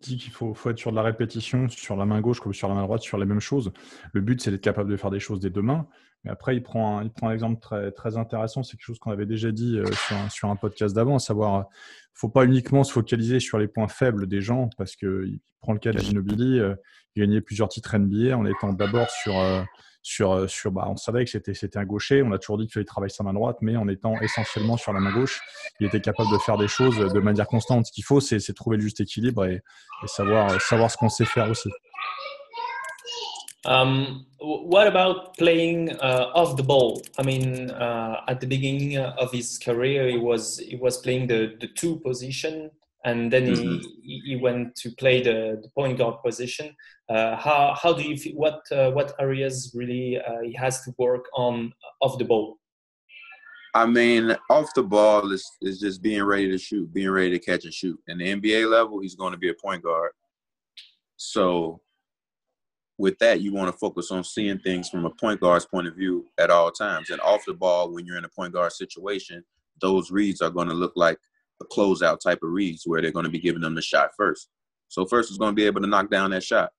dit qu'il faut être sur de la répétition, sur la main gauche comme sur la main droite, sur les mêmes choses. Le but, c'est d'être capable de faire des choses des deux mains. Mais après, il prend un exemple très, très intéressant. C'est quelque chose qu'on avait déjà dit sur un podcast d'avant, à savoir, faut pas uniquement se focaliser sur les points faibles des gens, parce qu'il prend le cas de Ginobili, il gagnait plusieurs titres NBA en étant d'abord sur on savait que c'était un gaucher, on a toujours dit qu'il fallait travailler sa main droite, mais en étant essentiellement sur la main gauche, il était capable de faire des choses de manière constante. Ce qu'il faut, c'est trouver le juste équilibre et savoir ce qu'on sait faire aussi. What about playing off the ball? I mean, at the beginning of his career, he was playing the two position, and then he went to play the point guard position. How do you feel, what areas really he has to work on off the ball? I mean, off the ball is just being ready to shoot, being ready to catch and shoot. And the NBA level, he's going to be a point guard, so. With that, you want to focus on seeing things from a point guard's point of view at all times. And off the ball, when you're in a point guard situation, those reads are going to look like a closeout type of reads where they're going to be giving them the shot first. So first is going to be able to knock down that shot,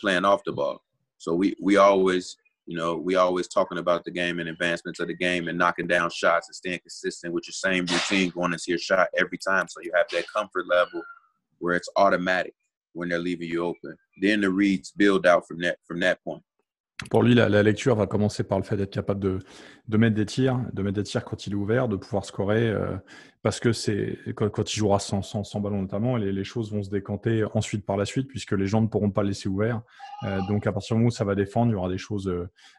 playing off the ball. So we always talking about the game and advancements of the game and knocking down shots and staying consistent with your same routine going into your shot every time. So you have that comfort level where it's automatic when they're leaving you open. Then the reads build out from that point. Pour lui, la lecture va commencer par le fait d'être capable de mettre des tirs, quand il est ouvert, de pouvoir scorer, parce que c'est quand il jouera sans ballon notamment, les choses vont se décanter ensuite par la suite, puisque les gens ne pourront pas laisser ouvert. Donc à partir du moment où ça va défendre, il y aura des choses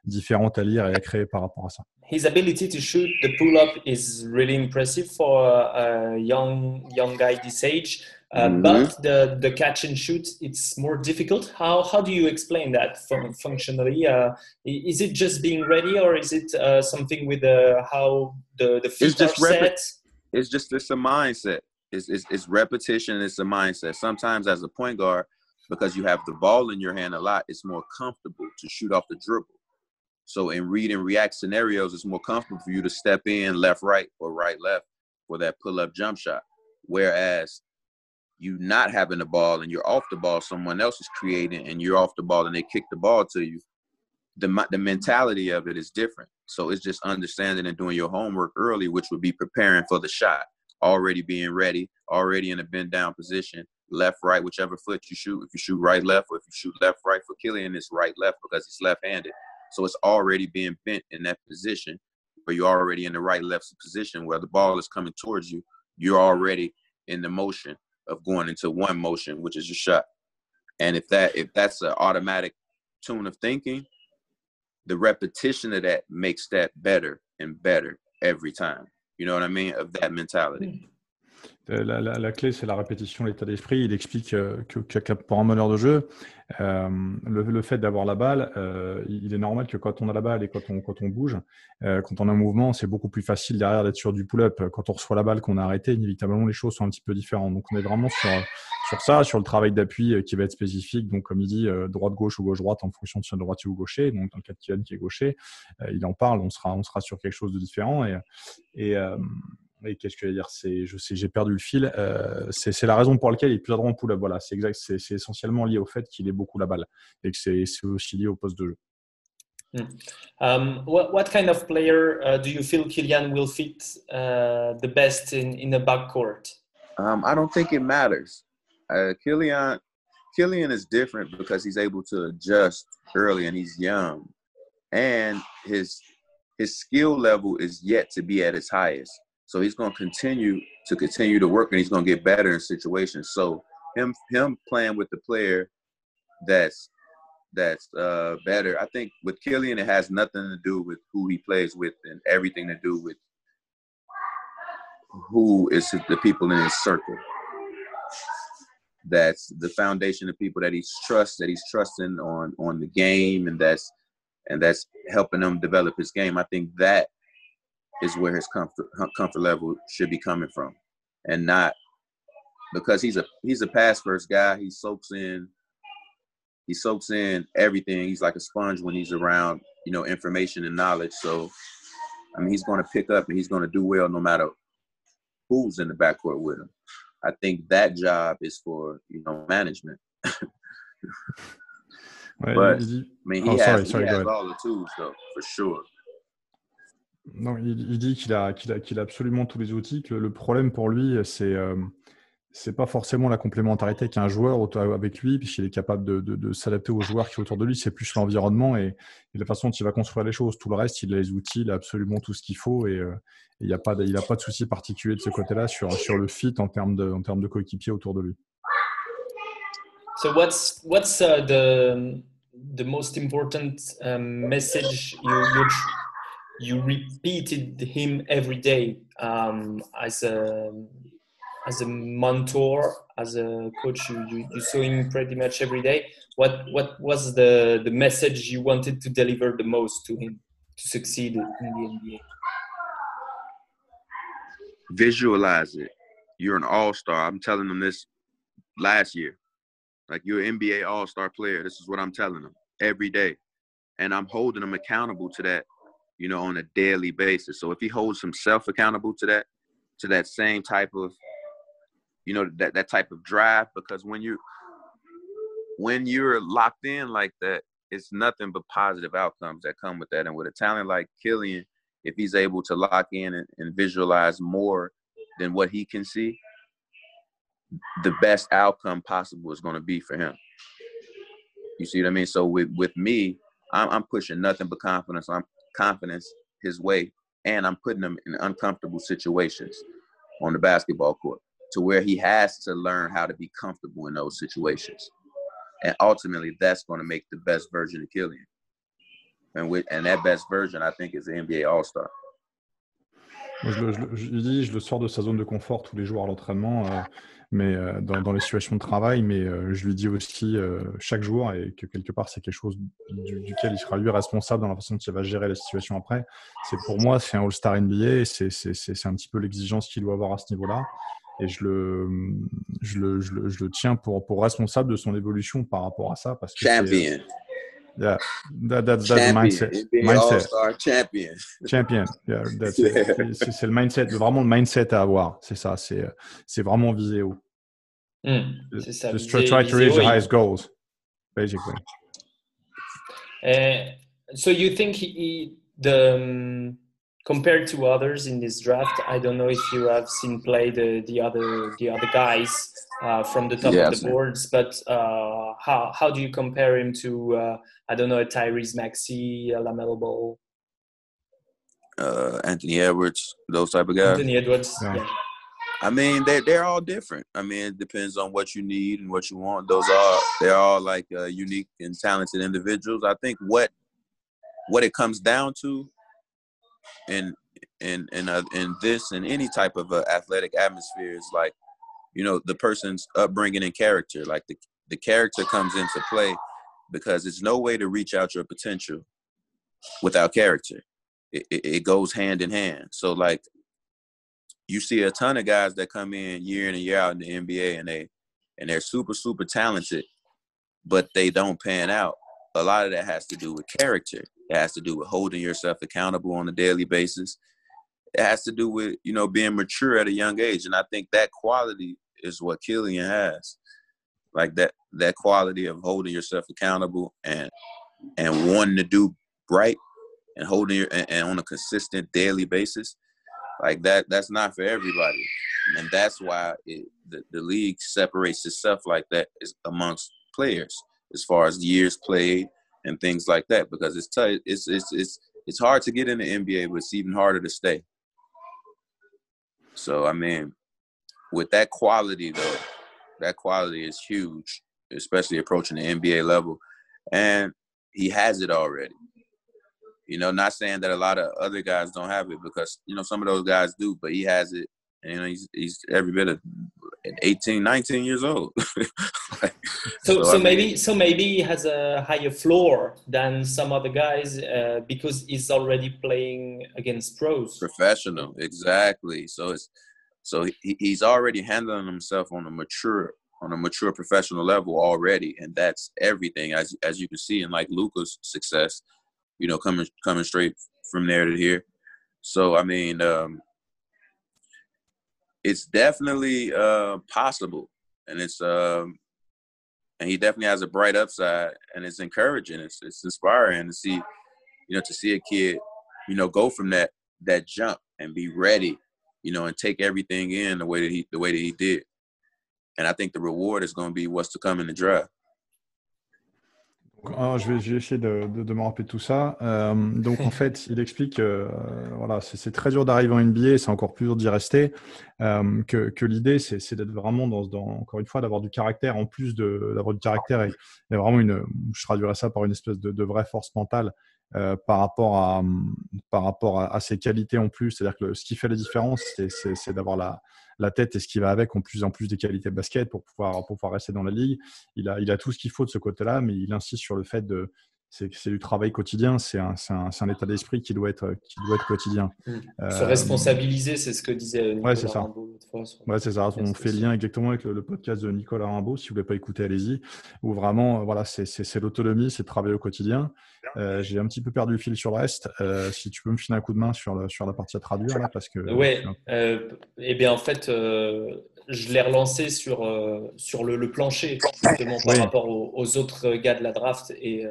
différentes à lire et à créer par rapport à ça. His ability to shoot the pull-up is really impressive for a young guy this age. But the catch and shoot, it's more difficult. How do you explain that functionally? Is it just being ready, or is it something with how the feet it's just are set? It's a mindset. It's repetition. It's a mindset. Sometimes as a point guard, because you have the ball in your hand a lot, it's more comfortable to shoot off the dribble. So in read and react scenarios, it's more comfortable for you to step in left, right, or right, left for that pull-up jump shot. Whereas you not having the ball and you're off the ball, someone else is creating and you're off the ball and they kick the ball to you, the mentality of it is different. So it's just understanding and doing your homework early, which would be preparing for the shot, already being ready, already in a bend-down position, left, right, whichever foot you shoot. If you shoot right, left, or if you shoot left, right, for Killian, it's right, left because he's left-handed. So it's already being bent in that position, but you're already in the right, left position where the ball is coming towards you. You're already in the motion of going into one motion, which is your shot. And if that's an automatic tune of thinking, the repetition of that makes that better and better every time. You know what I mean? Of that mentality. La clé, c'est la répétition, l'état d'esprit. Il explique que pour un meneur de jeu, le fait d'avoir la balle, il est normal que quand on a la balle et quand on bouge, quand on a un mouvement, c'est beaucoup plus facile derrière d'être sur du pull-up. Quand on reçoit la balle qu'on a arrêtée, inévitablement, les choses sont un petit peu différentes. Donc, on est vraiment sur ça, sur le travail d'appui qui va être spécifique. Donc, comme il dit, droite-gauche ou gauche-droite en fonction de si on est droitier ou gaucher. Donc, dans le cas de Kylian qui est gaucher, il en parle. On sera sur quelque chose de différent. Et qu'est-ce que je veux dire, j'ai perdu le fil. C'est la raison pour laquelle il est plus adroit en pull-up. Voilà, c'est exact. C'est essentiellement lié au fait qu'il ait beaucoup la balle et que c'est aussi lié au poste de jeu. What kind of player do you feel Killian will fit the best in the backcourt? I don't think it matters. Killian is different because he's able to adjust early and he's young, and his skill level is yet to be at its highest. So he's going to continue to work, and he's going to get better in situations. So him playing with the player that's better. I think with Killian, it has nothing to do with who he plays with, and everything to do with who is the people in his circle. That's the foundation of people that he's trusting on the game, and that's helping him develop his game. I think that is where his comfort level should be coming from, and not because he's a pass first guy. He soaks in everything. He's like a sponge when he's around, information and knowledge. So, he's going to pick up and he's going to do well no matter who's in the backcourt with him. I think that job is for, management. But, he has all the tools, though, for sure. Non, il dit qu'il a absolument tous les outils, que le problème pour lui, c'est pas forcément la complémentarité qu'un joueur avec lui, puisqu'il est capable de s'adapter aux joueurs qui sont autour de lui, c'est plus l'environnement et la façon dont il va construire les choses. Tout le reste, il a les outils, il a absolument tout ce qu'il faut et il n'a pas de souci particulier de ce côté-là sur le fit en termes de coéquipiers autour de lui. So what's the most important message you repeated him every day as a mentor, as a coach? You saw him pretty much every day. What was the message you wanted to deliver the most to him to succeed in the NBA? Visualize it. You're an all-star. I'm telling him this last year. Like, you're an NBA all-star player. This is what I'm telling him every day. And I'm holding him accountable to that, on a daily basis. So if he holds himself accountable to that same type of, that type of drive, because when you're locked in like that, it's nothing but positive outcomes that come with that. And with a talent like Killian, if he's able to lock in and visualize more than what he can see, the best outcome possible is going to be for him. You see what I mean? So with me, I'm pushing nothing but confidence. I'm confidence his way, and I'm putting him in uncomfortable situations on the basketball court, to where he has to learn how to be comfortable in those situations. And ultimately, that's going to make the best version of Killian. And that best version, I think, is the NBA All-Star. Je le sors de sa zone de confort tous les jours à l'entraînement, mais dans les situations de travail, mais je lui dis aussi chaque jour, et que quelque part c'est quelque chose duquel il sera lui responsable dans la façon qu'il va gérer la situation après. C'est, pour moi, c'est un All-Star NBA, et c'est un petit peu l'exigence qu'il doit avoir à ce niveau-là. Et je le tiens pour responsable de son évolution par rapport à ça, parce que champion. Yeah, that's mindset. Champion. Yeah, that's it. C'est le mindset, vraiment le mindset à avoir. C'est ça. C'est vraiment visé haut. C'est ça. Just try to reach the highest goals, basically. So you think compared to others in this draft, I don't know if you have seen play the other guys from the top of the boards, but how do you compare him to Tyrese Maxey, LaMelo Ball, Anthony Edwards, those type of guys? Anthony Edwards. Yeah. They're all different. It depends on what you need and what you want. They're all like unique and talented individuals. I think what it comes down to, in this and any type of athletic atmosphere, is like, the person's upbringing and character. Like the character comes into play, because there's no way to reach out your potential without character. It goes hand in hand. So like, you see a ton of guys that come in and year out in the NBA, and they're super, super talented, but they don't pan out. A lot of that has to do with character. It has to do with holding yourself accountable on a daily basis. It has to do with, being mature at a young age. And I think that quality is what Killian has. Like that quality of holding yourself accountable and wanting to do right, and and on a consistent daily basis. Like that's not for everybody. And that's why the league separates itself like that amongst players, as far as years played and things like that, because it's hard to get in the NBA, but it's even harder to stay. So, with that quality, though, that quality is huge, especially approaching the NBA level. And he has it already. Not saying that a lot of other guys don't have it, because, some of those guys do, but he has it And he's every bit of 18, 19 years old. Like, so maybe he has a higher floor than some other guys because he's already playing against pros. Professional, exactly. So he's already handling himself on a mature professional level already, and that's everything. As you can see in like Luka's success, you know, coming straight from there to here. So I mean. It's definitely possible, and it's and he definitely has a bright upside, and it's encouraging. It's inspiring to see, you know, to see a kid, you know, go from that jump and be ready, you know, and take everything in the way that he did. And I think the reward is going to be what's to come in the draft. Alors, je vais essayer de me rappeler tout ça. Donc, en fait, il explique voilà, c'est très dur d'arriver en NBA, c'est encore plus dur d'y rester, que l'idée, c'est d'être vraiment, encore une fois, d'avoir du caractère, en plus d'avoir du caractère, et vraiment, je traduirais ça par une espèce de vraie force mentale par rapport à ses qualités en plus. C'est-à-dire que ce qui fait la différence, c'est d'avoir la tête et ce qui va avec, en plus des qualités de basket pour pouvoir rester dans la ligue. Il a tout ce qu'il faut de ce côté-là, mais il insiste sur le fait de c'est du travail quotidien, c'est un état d'esprit qui doit être quotidien. Se responsabiliser, c'est ce que disait Nicolas Rimbaud. Ouais, c'est ça. On fait lien exactement avec le podcast de Nicolas Rimbaud. Si vous ne voulez pas écouter, allez-y. Où vraiment, voilà, c'est l'autonomie, c'est le travail au quotidien. J'ai un petit peu perdu le fil sur le reste. Si tu peux me filer un coup de main sur la partie à traduire, là, parce que. Ouais. Eh bien, en fait. Je l'ai relancé sur le plancher, justement, par rapport aux autres gars de la draft et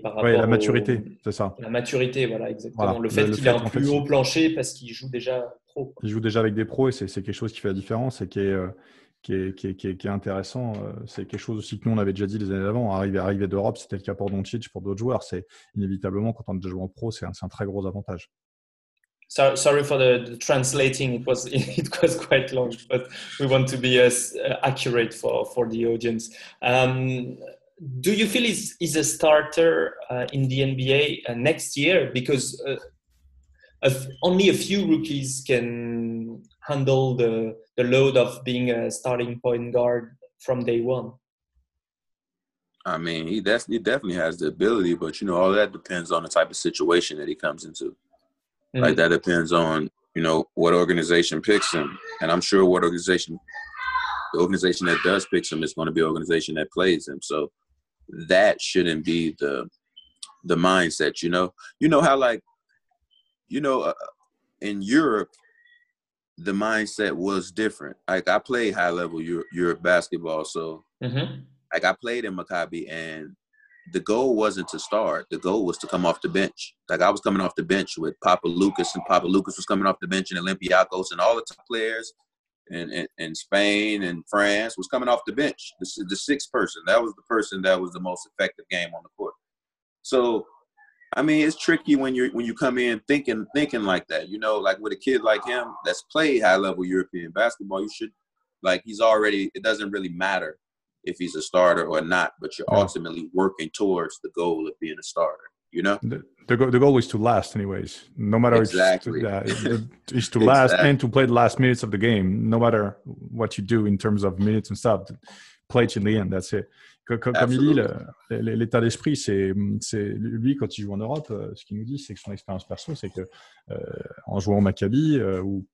par rapport à la maturité, c'est ça. La maturité, voilà, exactement. Voilà. Le fait qu'il ait un plus haut plancher parce qu'il joue déjà pro. Quoi. Il joue déjà avec des pros et c'est quelque chose qui fait la différence et qui est intéressant. C'est quelque chose aussi que nous, on avait déjà dit les années avant. Arriver d'Europe, c'était le cas pour Dončić, pour d'autres joueurs. C'est inévitablement, quand on est déjà joué en pro, c'est un très gros avantage. Sorry for the translating. It was quite long, but we want to be as accurate for the audience. Do you feel he's a starter in the NBA next year? Because only a few rookies can handle the load of being a starting point guard from day one. I mean, he definitely has the ability, but you know, all that depends on the type of situation that he comes into. Mm-hmm. Like that depends on, you know, what organization picks him. And I'm sure what the organization that does pick him is going to be an organization that plays him. So that shouldn't be the mindset, you know. You know how like, you know, in Europe, the mindset was different. Like I played high-level Europe basketball. So mm-hmm. like I played in Maccabi and the goal wasn't to start. The goal was to come off the bench. Like I was coming off the bench with Papa Lucas, and Papa Lucas was coming off the bench in Olympiacos, and all the top players in Spain and France was coming off the bench. This is the sixth person. That was the person that was the most effective game on the court. So, I mean, it's tricky when you come in thinking like that. You know, like with a kid like him that's played high-level European basketball, you should like he's already. It doesn't really matter if he's a starter or not, but you're ultimately working towards the goal of being a starter, you know? The goal is to last anyways, no matter exactly. It's to last exactly. And to play the last minutes of the game, no matter what you do in terms of minutes and stuff, play it in the end, that's it. Comme il dit, l'état d'esprit, c'est lui, quand il joue en Europe, ce qu'il nous dit, c'est que son expérience perso, c'est que en jouant au Maccabi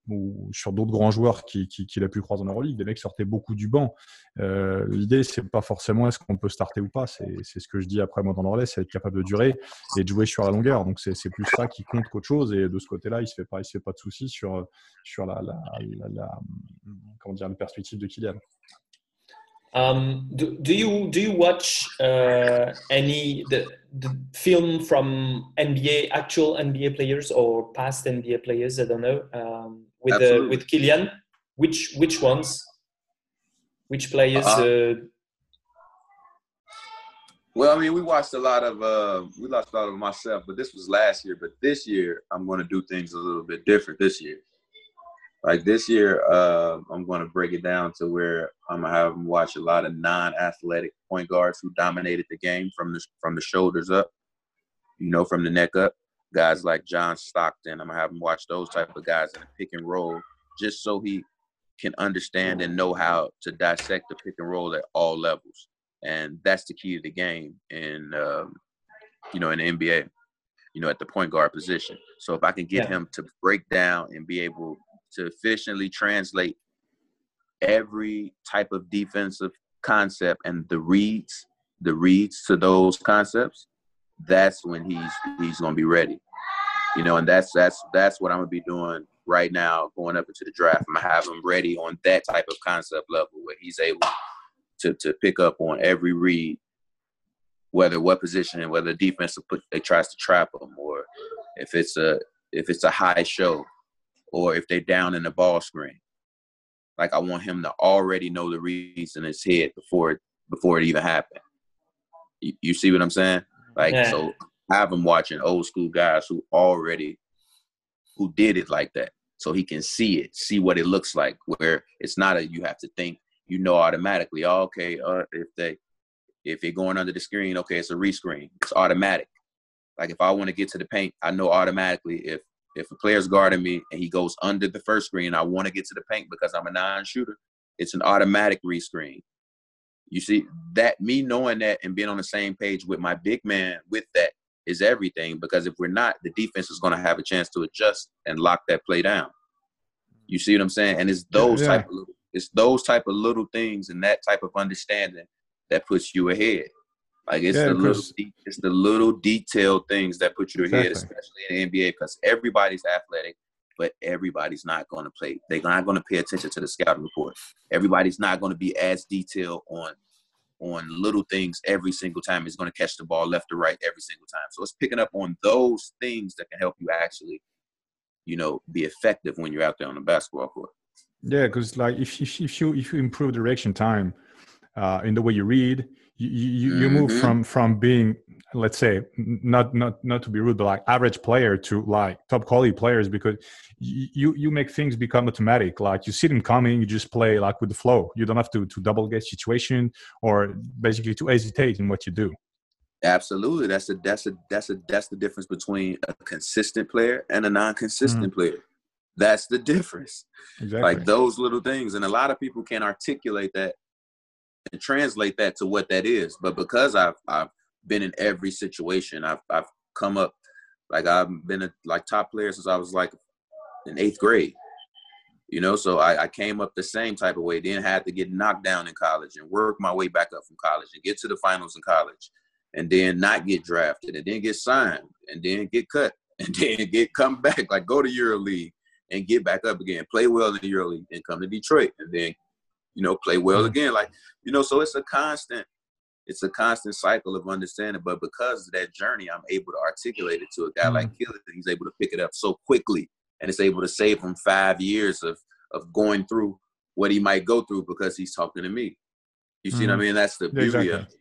ou sur d'autres grands joueurs qu'il a pu croiser en Euroleague, des mecs sortaient beaucoup du banc. L'idée, c'est pas forcément est-ce qu'on peut starter ou pas. C'est ce que je dis après moi dans le relais, c'est être capable de durer et de jouer sur la longueur. Donc, c'est plus ça qui compte qu'autre chose. Et de ce côté-là, il se fait pas de soucis sur la comment dire, la perspective de Kylian. Do you watch any the film from NBA actual NBA players or past NBA players? I don't know. With Killian, which ones? Which players? Well, I mean, we watched a lot of myself, but this was last year. But this year, I'm going to do things a little bit different this year. Like this year, I'm going to break it down to where I'm going to have them watch a lot of non-athletic point guards who dominated the game from the shoulders up, you know, from the neck up. Guys like John Stockton, I'm going to have them watch those type of guys in a pick and roll just so he can understand and know how to dissect the pick and roll at all levels. And that's the key to the game in, you know, in the NBA, you know, at the point guard position. So if I can get him to break down and be able to efficiently translate every type of defensive concept and the reads to those concepts, that's when he's going to be ready. You know, and that's what I'm going to be doing right now going up into the draft. I'm going to have him ready on that type of concept level where he's able to pick up on every read, whether what position and whether defense tries to trap him, or if it's a high show, or if they're down in the ball screen. Like, I want him to already know the reads in his head before it even happened. You see what I'm saying? Like, so have him watching old school guys who did it like that, so he can see what it looks like, where it's not you have to think, you know, automatically, oh, okay, if you're going under the screen, okay, it's a re-screen. It's automatic. Like, if I want to get to the paint, I know automatically if a player's guarding me and he goes under the first screen, I want to get to the paint because I'm a non-shooter, it's an automatic re-screen. You see, that me knowing that and being on the same page with my big man with that is everything, because if we're not, the defense is going to have a chance to adjust and lock that play down. You see what I'm saying? And it's those type of little things and that type of understanding that puts you ahead. Like, it's the little detailed things that put you ahead, especially in the NBA, because everybody's athletic, but everybody's not going to play. They're not going to pay attention to the scouting report. Everybody's not going to be as detailed on little things every single time. It's going to catch the ball left to right every single time. So it's picking up on those things that can help you actually, you know, be effective when you're out there on the basketball court. Yeah, because, like, if you improve the reaction time in the way you read, you move from being, let's say, not to be rude, but like average player to like top quality players, because you make things become automatic. Like, you see them coming, you just play like with the flow. You don't have to double guess situation or basically to hesitate in what you do. Absolutely, that's the difference between a consistent player and a non-consistent player. That's the difference. Exactly. Like, those little things, and a lot of people can't articulate that and translate that to what that is. But because I've been in every situation, I've come up, like, I've been a top player since I was like in 8th grade, you know. So I came up the same type of way, then had to get knocked down in college and work my way back up from college and get to the finals in college, and then not get drafted, and then get signed, and then get cut, and then come back, like, go to Euroleague and get back up again, play well in the Euroleague, and come to Detroit, and then, you know, play well again. Like, you know, so it's a constant cycle of understanding. But because of that journey, I'm able to articulate it to a guy like Killian. He's able to pick it up so quickly, and it's able to save him 5 years of going through what he might go through, because he's talking to me. You see what I mean? That's the beauty of it.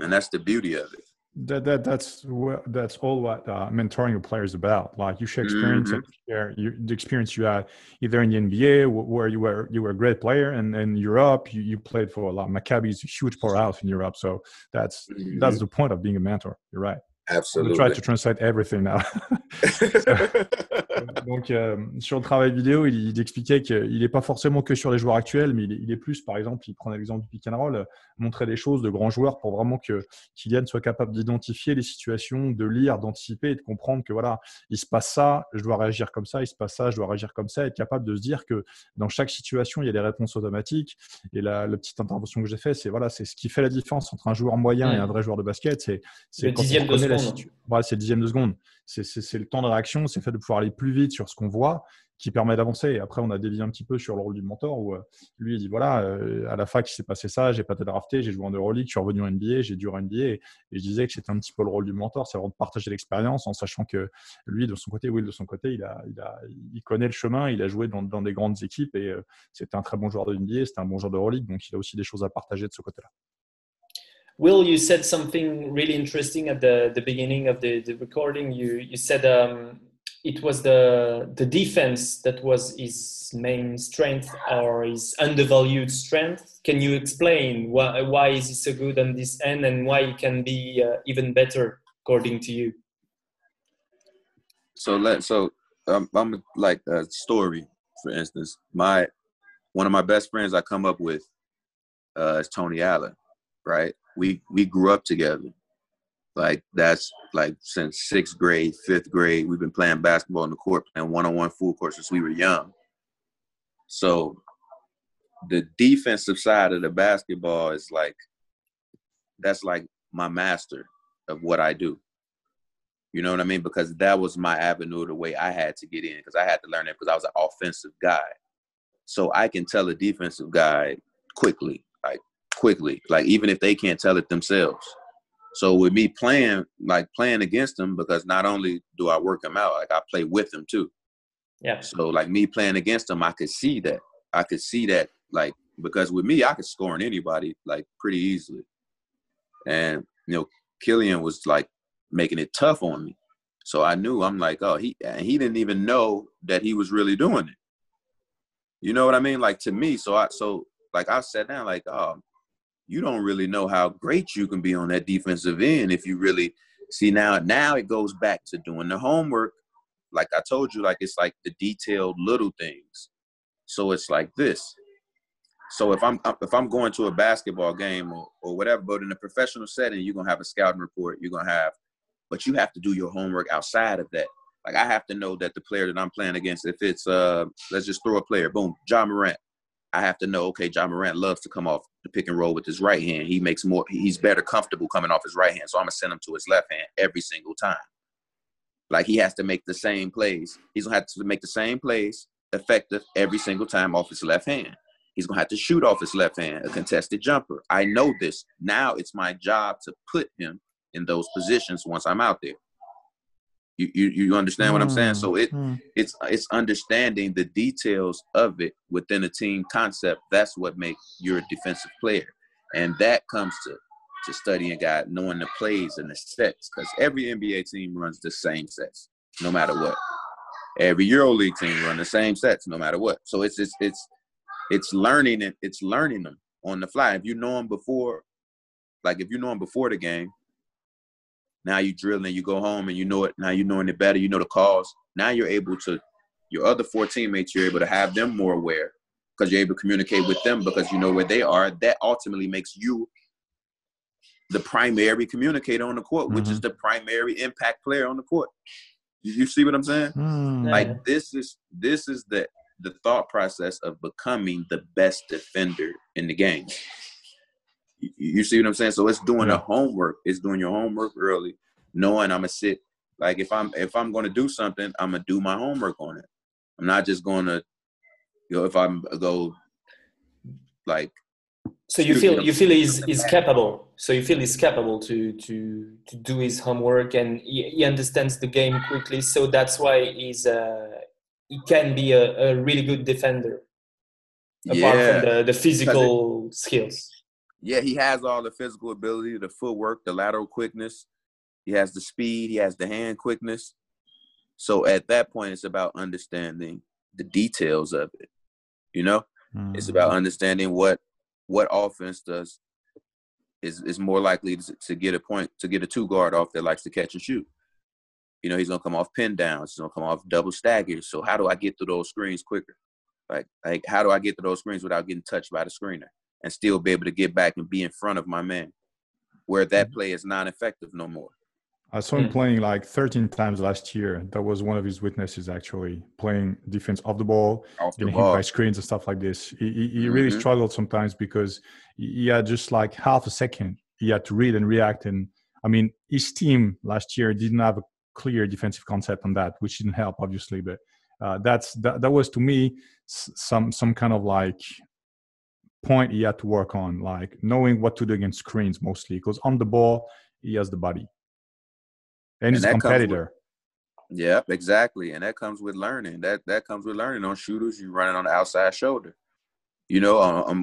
And that's the beauty of it. That's all what mentoring your players about. Like, you should experience the experience you had either in the NBA, where you were a great player, and in Europe you played for a lot. Maccabi is a huge powerhouse in Europe, so that's the point of being a mentor. You're right. Absolutely. Try to translate everything now. Donc, sur le travail vidéo, il expliquait qu'il n'est pas forcément que sur les joueurs actuels, mais il est plus, par exemple, il prend l'exemple du pick and roll, montrer des choses de grands joueurs pour vraiment que Kylian soit capable d'identifier les situations, de lire, d'anticiper et de comprendre que voilà, il se passe ça, je dois réagir comme ça, il se passe ça, je dois réagir comme ça, être capable de se dire que dans chaque situation, il y a des réponses automatiques. Et la petite intervention que j'ai faite, c'est ce qui fait la différence entre un joueur moyen et un vrai joueur de basket, c'est le dixième de seconde. Ouais, c'est le dixième de seconde. C'est le temps de réaction, c'est fait de pouvoir aller plus vite sur ce qu'on voit, qui permet d'avancer. Et après, on a dévié un petit peu sur le rôle du mentor où lui, il dit voilà, à la fac, il s'est passé ça, j'ai pas été drafté, j'ai joué en Euroleague, je suis revenu en NBA, j'ai dû en NBA. Et je disais que c'était un petit peu le rôle du mentor, c'est vraiment de partager l'expérience en sachant que lui, de son côté, Will, il connaît le chemin, il a joué dans des grandes équipes et c'était un très bon joueur de NBA, c'était un bon joueur d'Euroleague, donc il a aussi des choses à partager de ce côté-là. Will, you said something really interesting at the beginning of the recording. You said it was the defense that was his main strength or his undervalued strength. Can you explain why is he so good on this end and why he can be even better according to you? So I'm like a story. for instance, one of my best friends I come up with is Tony Allen, right? We grew up together. Like, that's like since 6th grade, 5th grade, we've been playing basketball on the court, playing one-on-one full court since we were young. So the defensive side of the basketball is like, that's like my master of what I do. You know what I mean? Because that was my avenue, the way I had to get in, because I had to learn it because I was an offensive guy. So I can tell a defensive guy quickly, like even if they can't tell it themselves. So with me playing against them, because not only do I work them out, like I play with them too. Yeah. So like me playing against them, I could see that. Like, because with me, I could score on anybody like pretty easily. And, you know, Killian was like making it tough on me. So I knew, I'm like, oh, he didn't even know that he was really doing it. You know what I mean? Like to me, I sat down like, oh, you don't really know how great you can be on that defensive end if you really see now it goes back to doing the homework. Like I told you, like it's like the detailed little things. So it's like this. So if I'm going to a basketball game or whatever, but in a professional setting, you're going to have a scouting report. But you have to do your homework outside of that. Like I have to know that the player that I'm playing against, if it's, let's just throw a player, boom, Ja Morant. I have to know, okay, Ja Morant loves to come off the pick and roll with his right hand. He's better comfortable coming off his right hand. So I'm going to send him to his left hand every single time. Like he has to make the same plays. He's going to have to make the same plays effective every single time off his left hand. He's going to have to shoot off his left hand, a contested jumper. I know this. Now it's my job to put him in those positions once I'm out there. You understand what I'm saying? So it's understanding the details of it within a team concept. That's what makes you a defensive player. And that comes to studying guys, knowing the plays and the sets, because every NBA team runs the same sets, no matter what. Every Euroleague team runs the same sets, no matter what. So it's learning it. It's learning them on the fly. If you know them before the game, now you drill and you go home and you know it. Now you're knowing it better. You know the calls. Now you're able to – your other four teammates, you're able to have them more aware because you're able to communicate with them because you know where they are. That ultimately makes you the primary communicator on the court, which is the primary impact player on the court. You see what I'm saying? Like this is the thought process of becoming the best defender in the game. You see what I'm saying? So it's doing the homework. It's doing your homework early, knowing I'm going to sit. Like if I'm going to do something, I'm going to do my homework on it. I'm not just going to, you know, if I go like. So you feel he's capable. So you feel he's capable to do his homework and he understands the game quickly. So that's why he can be a really good defender. Apart from the physical skills. Yeah, he has all the physical ability, the footwork, the lateral quickness. He has the speed. He has the hand quickness. So at that point, it's about understanding the details of it, you know? It's about understanding what offense does is more likely to get a point, to get a two-guard off that likes to catch and shoot. You know, he's going to come off pin downs. He's going to come off double staggers. So how do I get through those screens quicker? Like how do I get through those screens without getting touched by the screener? And still be able to get back and be in front of my man, where that play is not effective no more. I saw him playing like 13 times last year. That was one of his weaknesses, actually, playing defense off the ball, getting hit by screens and stuff like this. He really struggled sometimes because he had just like half a second. He had to read and react. And I mean, his team last year didn't have a clear defensive concept on that, which didn't help, obviously. But that was, to me, some kind of like point he had to work on, like knowing what to do against screens mostly, because on the ball he has the body and he's a competitor. Yeah, exactly. And that comes with learning. That comes with learning on shooters. You running on the outside shoulder, you know.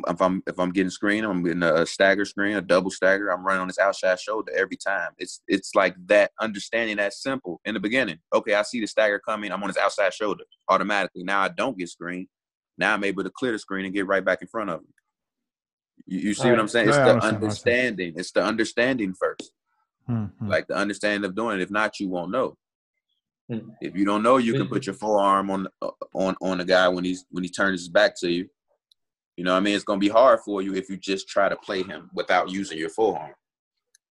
If I'm getting screen, I'm getting a stagger screen, a double stagger. I'm running on this outside shoulder every time. It's like that, understanding that simple in the beginning. Okay, I see the stagger coming. I'm on his outside shoulder automatically. Now I don't get screened. Now I'm able to clear the screen and get right back in front of him. You see what I'm saying? It's the understanding. It's the understanding first. Like the understanding of doing it. If not, you won't know. If you don't know, you can put your forearm on a guy when he turns his back to you. You know what I mean? It's going to be hard for you if you just try to play him without using your forearm.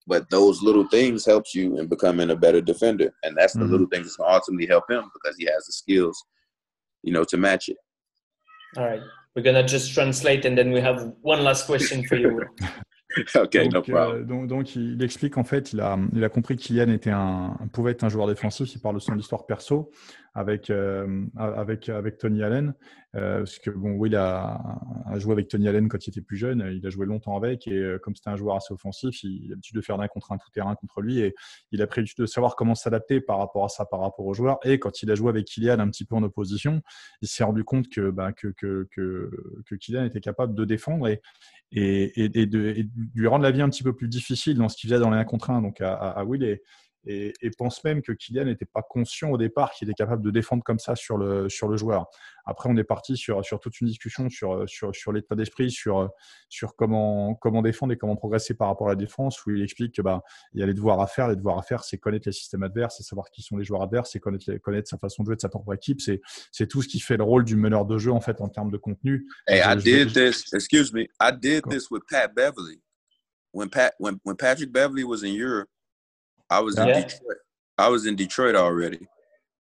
But those little things helps you in becoming a better defender. And that's the little things that's going to ultimately help him because he has the skills, you know, to match it. All right. We're going to just translate and then we have one last question for you. Okay, donc, no problem. Donc, il explique qu'en fait, il a compris que Kylian pouvait être un joueur défensif. Il parle de son histoire perso avec Tony Allen. Parce que, bon, oui, il a joué avec Tony Allen quand il était plus jeune. Il a joué longtemps avec. Et comme c'était un joueur assez offensif, il a l'habitude de faire d'un contre un tout-terrain contre lui. Et il a pris l'habitude de savoir comment s'adapter par rapport à ça, par rapport aux joueurs. Et quand il a joué avec Kylian un petit peu en opposition, il s'est rendu compte que Kylian était capable de défendre et de lui rendre la vie un petit peu plus difficile dans ce qu'il faisait dans les 1 contre 1 donc à Will et pense même que Kylian n'était pas conscient au départ qu'il était capable de défendre comme ça sur le joueur. Après, on est parti sur toute une discussion sur l'état d'esprit, sur comment défendre et comment progresser par rapport à la défense, où il explique que il y a les devoirs à faire. Les devoirs à faire, c'est connaître les systèmes adverses, c'est savoir qui sont les joueurs adverses, c'est connaître sa façon de jouer de sa propre équipe, c'est tout ce qui fait le rôle du meneur de jeu en fait en termes de contenu. Hey, I did this with Pat Beverley. When Patrick Beverley was in Europe, I was in Detroit already.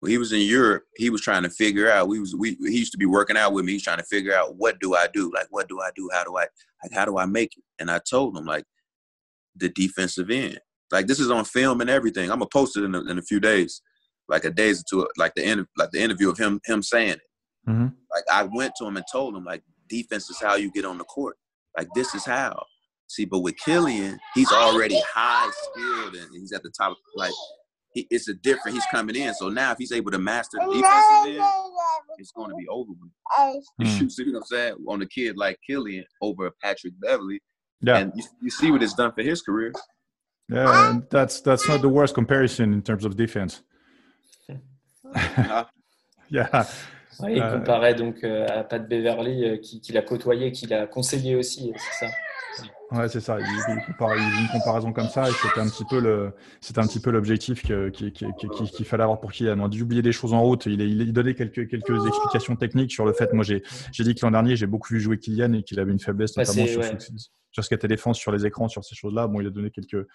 When he was in Europe, he was trying to figure out. He used to be working out with me. He's trying to figure out what do I do? Like what do I do? How do I make it? And I told him like the defensive end. Like this is on film and everything. I'm gonna post it in a few days, like a days or two, like the interview of him saying it. Mm-hmm. Like I went to him and told him like defense is how you get on the court. Like this is how. See, but with Killian, he's already high-skilled and he's at the top. Like, it's a different. He's coming in. So now if he's able to master the defensive end, it's going to be over with. You see what I'm saying? On a kid like Killian over Patrick Beverley. Yeah. And you see what it's done for his career. Yeah, and that's not the worst comparison in terms of defense. Yeah. Ouais, il comparait donc à Pat Beverley qui l'a côtoyé, qui l'a conseillé aussi, c'est ça? Ouais, c'est ça. Une comparaison comme ça, et c'était un petit peu l'objectif qu'il fallait avoir pour Kylian. On a dû oublier des choses en route. Il donnait quelques explications techniques sur le fait. Moi, j'ai dit que l'an dernier, j'ai beaucoup vu jouer Kylian et qu'il avait une faiblesse notamment sur ce qu'était défense, sur les écrans, sur ces choses-là. Bon, il a donné quelques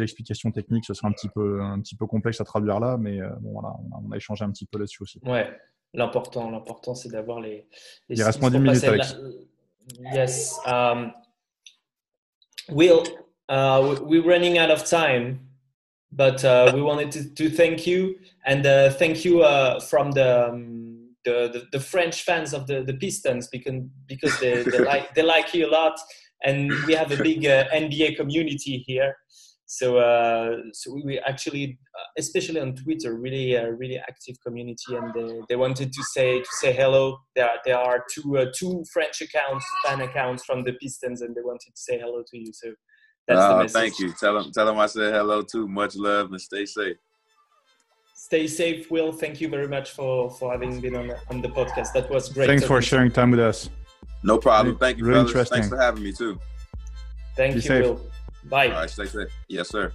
explications techniques. Ce sera un petit peu complexe à traduire là, mais bon, voilà, on a échangé un petit peu là-dessus aussi. Ouais. L'important, c'est d'avoir les. Il reste moins de 10 minutes, Alex. Yes. Will, we're running out of time, but we wanted to thank you and thank you from the French fans of the Pistons because they like you a lot, and we have a big NBA community here. So we actually, especially on Twitter, really active community, and they wanted to say hello. There are two French accounts, fan accounts from the Pistons, and they wanted to say hello to you. So that's the message. Thank you. Tell them I said hello too. Much love and stay safe. Stay safe, Will. Thank you very much for having been on the podcast. That was great. Thanks for sharing time with us. No problem. Thank you, really fellas. Thanks for having me too. Thank you, Will. Bye. All right, stay safe. Yes, sir.